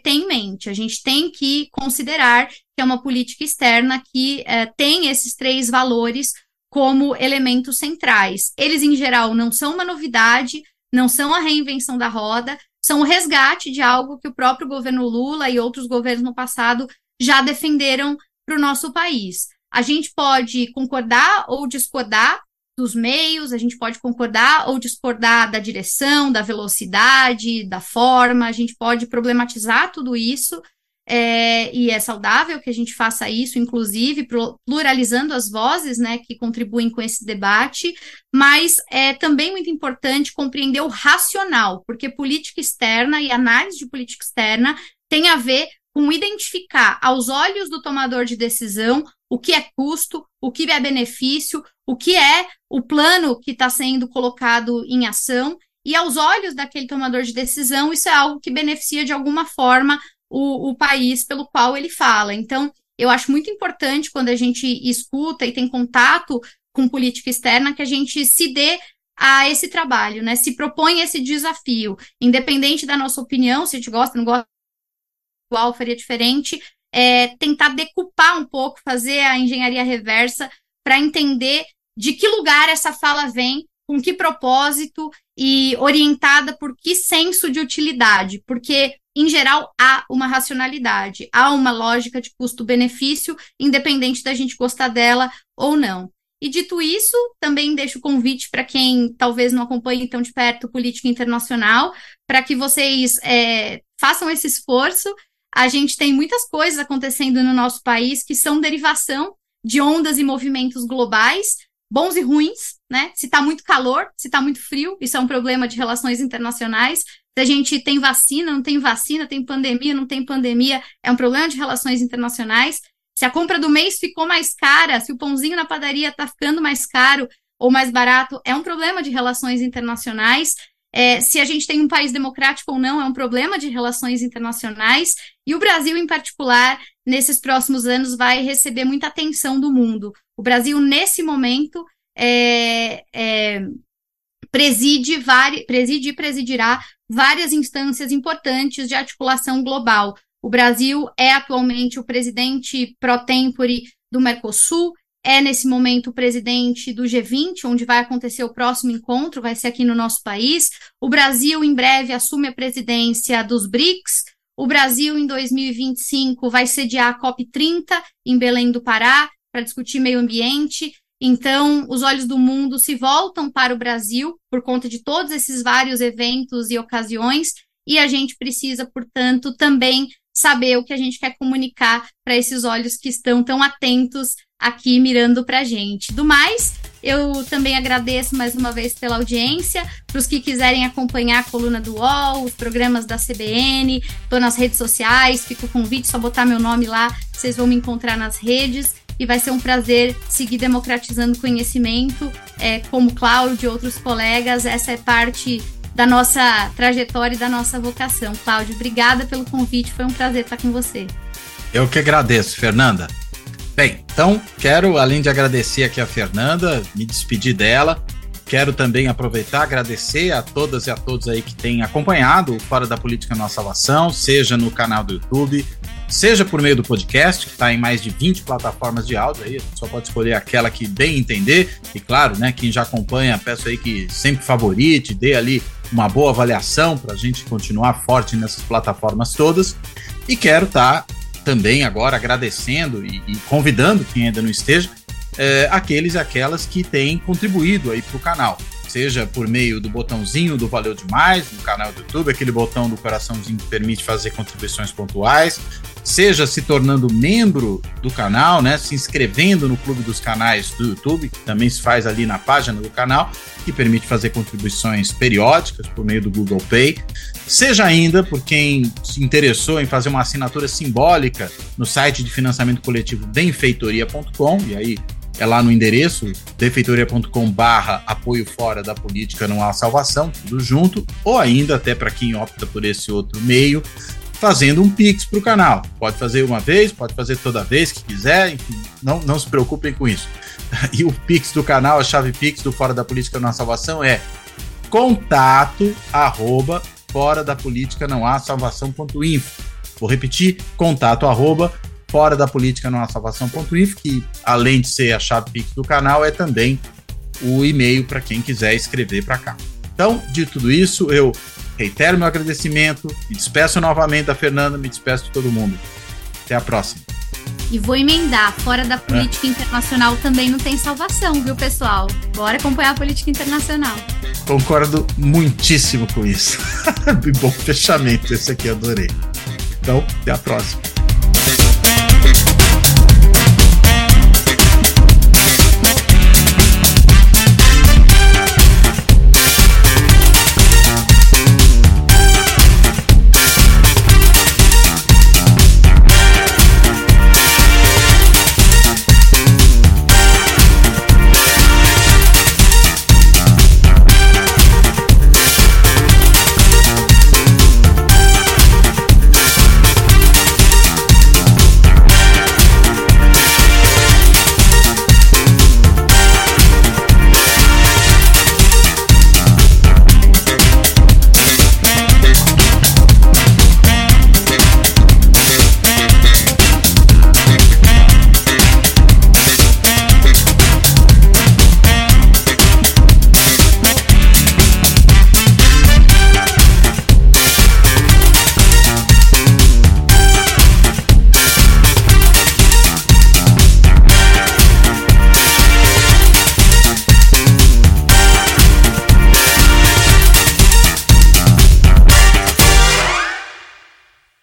ter em mente. A gente tem que considerar que é uma política externa que tem esses três valores como elementos centrais. Eles, em geral, não são uma novidade, não são a reinvenção da roda, são o resgate de algo que o próprio governo Lula e outros governos no passado já defenderam para o nosso país. A gente pode concordar ou discordar dos meios, a gente pode concordar ou discordar da direção, da velocidade, da forma, a gente pode problematizar tudo isso, e é saudável que a gente faça isso, inclusive pluralizando as vozes, né, que contribuem com esse debate, mas é também muito importante compreender o racional, porque política externa e análise de política externa tem a ver com identificar aos olhos do tomador de decisão o que é custo, o que é benefício, o que é o plano que está sendo colocado em ação, e aos olhos daquele tomador de decisão isso é algo que beneficia de alguma forma o país pelo qual ele fala. Então, eu acho muito importante quando a gente escuta e tem contato com política externa que a gente se dê a esse trabalho, né? Se propõe esse desafio, independente da nossa opinião, se a gente gosta, não gosta, igual, faria diferente, tentar decupar um pouco, fazer a engenharia reversa para entender de que lugar essa fala vem, com que propósito e orientada por que senso de utilidade, porque em geral, há uma racionalidade, há uma lógica de custo-benefício, independente da gente gostar dela ou não. E dito isso, também deixo o convite para quem talvez não acompanhe tão de perto política internacional, para que vocês façam esse esforço. A gente tem muitas coisas acontecendo no nosso país que são derivação de ondas e movimentos globais, bons e ruins, né? Se está muito calor, se está muito frio, isso é um problema de relações internacionais. Se a gente tem vacina, não tem vacina, tem pandemia, não tem pandemia, é um problema de relações internacionais. Se a compra do mês ficou mais cara, se o pãozinho na padaria está ficando mais caro ou mais barato, é um problema de relações internacionais. Se a gente tem um país democrático ou não, é um problema de relações internacionais. E o Brasil, em particular, nesses próximos anos, vai receber muita atenção do mundo. O Brasil, nesse momento, preside e presidirá várias instâncias importantes de articulação global. O Brasil é atualmente o presidente pro tempore do Mercosul, é nesse momento o presidente do G20, onde vai acontecer o próximo encontro, vai ser aqui no nosso país. O Brasil em breve assume a presidência dos BRICS. O Brasil em 2025 vai sediar a COP30 em Belém do Pará para discutir meio ambiente. Então, os olhos do mundo se voltam para o Brasil por conta de todos esses vários eventos e ocasiões, e a gente precisa, portanto, também saber o que a gente quer comunicar para esses olhos que estão tão atentos aqui mirando para a gente. Do mais, eu também agradeço mais uma vez pela audiência, para os que quiserem acompanhar a coluna do UOL, os programas da CBN, estou nas redes sociais, fica o convite, só botar meu nome lá, vocês vão me encontrar nas redes, e vai ser um prazer seguir democratizando conhecimento, como Cláudio e outros colegas, essa é parte da nossa trajetória e da nossa vocação. Cláudio, obrigada pelo convite, foi um prazer estar com você. Eu que agradeço, Fernanda. Bem, então quero, além de agradecer aqui a Fernanda, me despedir dela, quero também aproveitar, agradecer a todas e a todos aí que têm acompanhado o Fora da Política na Salvação, seja no canal do YouTube, seja por meio do podcast, que está em mais de 20 plataformas de áudio, aí só pode escolher aquela que bem entender, e claro, né, quem já acompanha, peço aí que sempre favorite, dê ali uma boa avaliação para a gente continuar forte nessas plataformas todas. E quero estar também agora agradecendo e convidando quem ainda não esteja, aqueles e aquelas que têm contribuído aí para o canal, seja por meio do botãozinho do Valeu Demais, no canal do YouTube, aquele botão do coraçãozinho que permite fazer contribuições pontuais, seja se tornando membro do canal, né, se inscrevendo no Clube dos Canais do YouTube, que também se faz ali na página do canal, que permite fazer contribuições periódicas por meio do Google Pay, seja ainda por quem se interessou em fazer uma assinatura simbólica no site de financiamento coletivo benfeitoria.com, e aí é lá no endereço benfeitoria.com/apoio Fora da Política Não Há Salvação, tudo junto, ou ainda até para quem opta por esse outro meio, fazendo um Pix para o canal. Pode fazer uma vez, pode fazer toda vez que quiser, enfim, não se preocupem com isso. E o Pix do canal, a chave Pix do Fora da Política Não Há Salvação é contato@foradapoliticanãohasalvação.info. Vou repetir, contato@foradapoliticanãohasalvação.info, que além de ser a chave Pix do canal, é também o e-mail para quem quiser escrever para cá. Então, de tudo isso, eu reitero meu agradecimento, me despeço novamente da Fernanda, me despeço de todo mundo. Até a próxima. E vou emendar, Fora da Política Internacional também não tem salvação, viu, pessoal? Bora acompanhar a política internacional. Concordo muitíssimo com isso. Bom fechamento, esse aqui adorei. Então, até a próxima.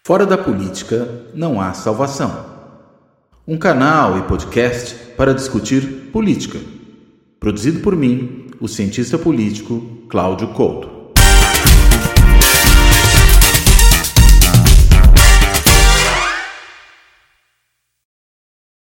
Fora da Política Não Há Salvação. Um canal e podcast para discutir política. Produzido por mim, o cientista político Cláudio Coelho.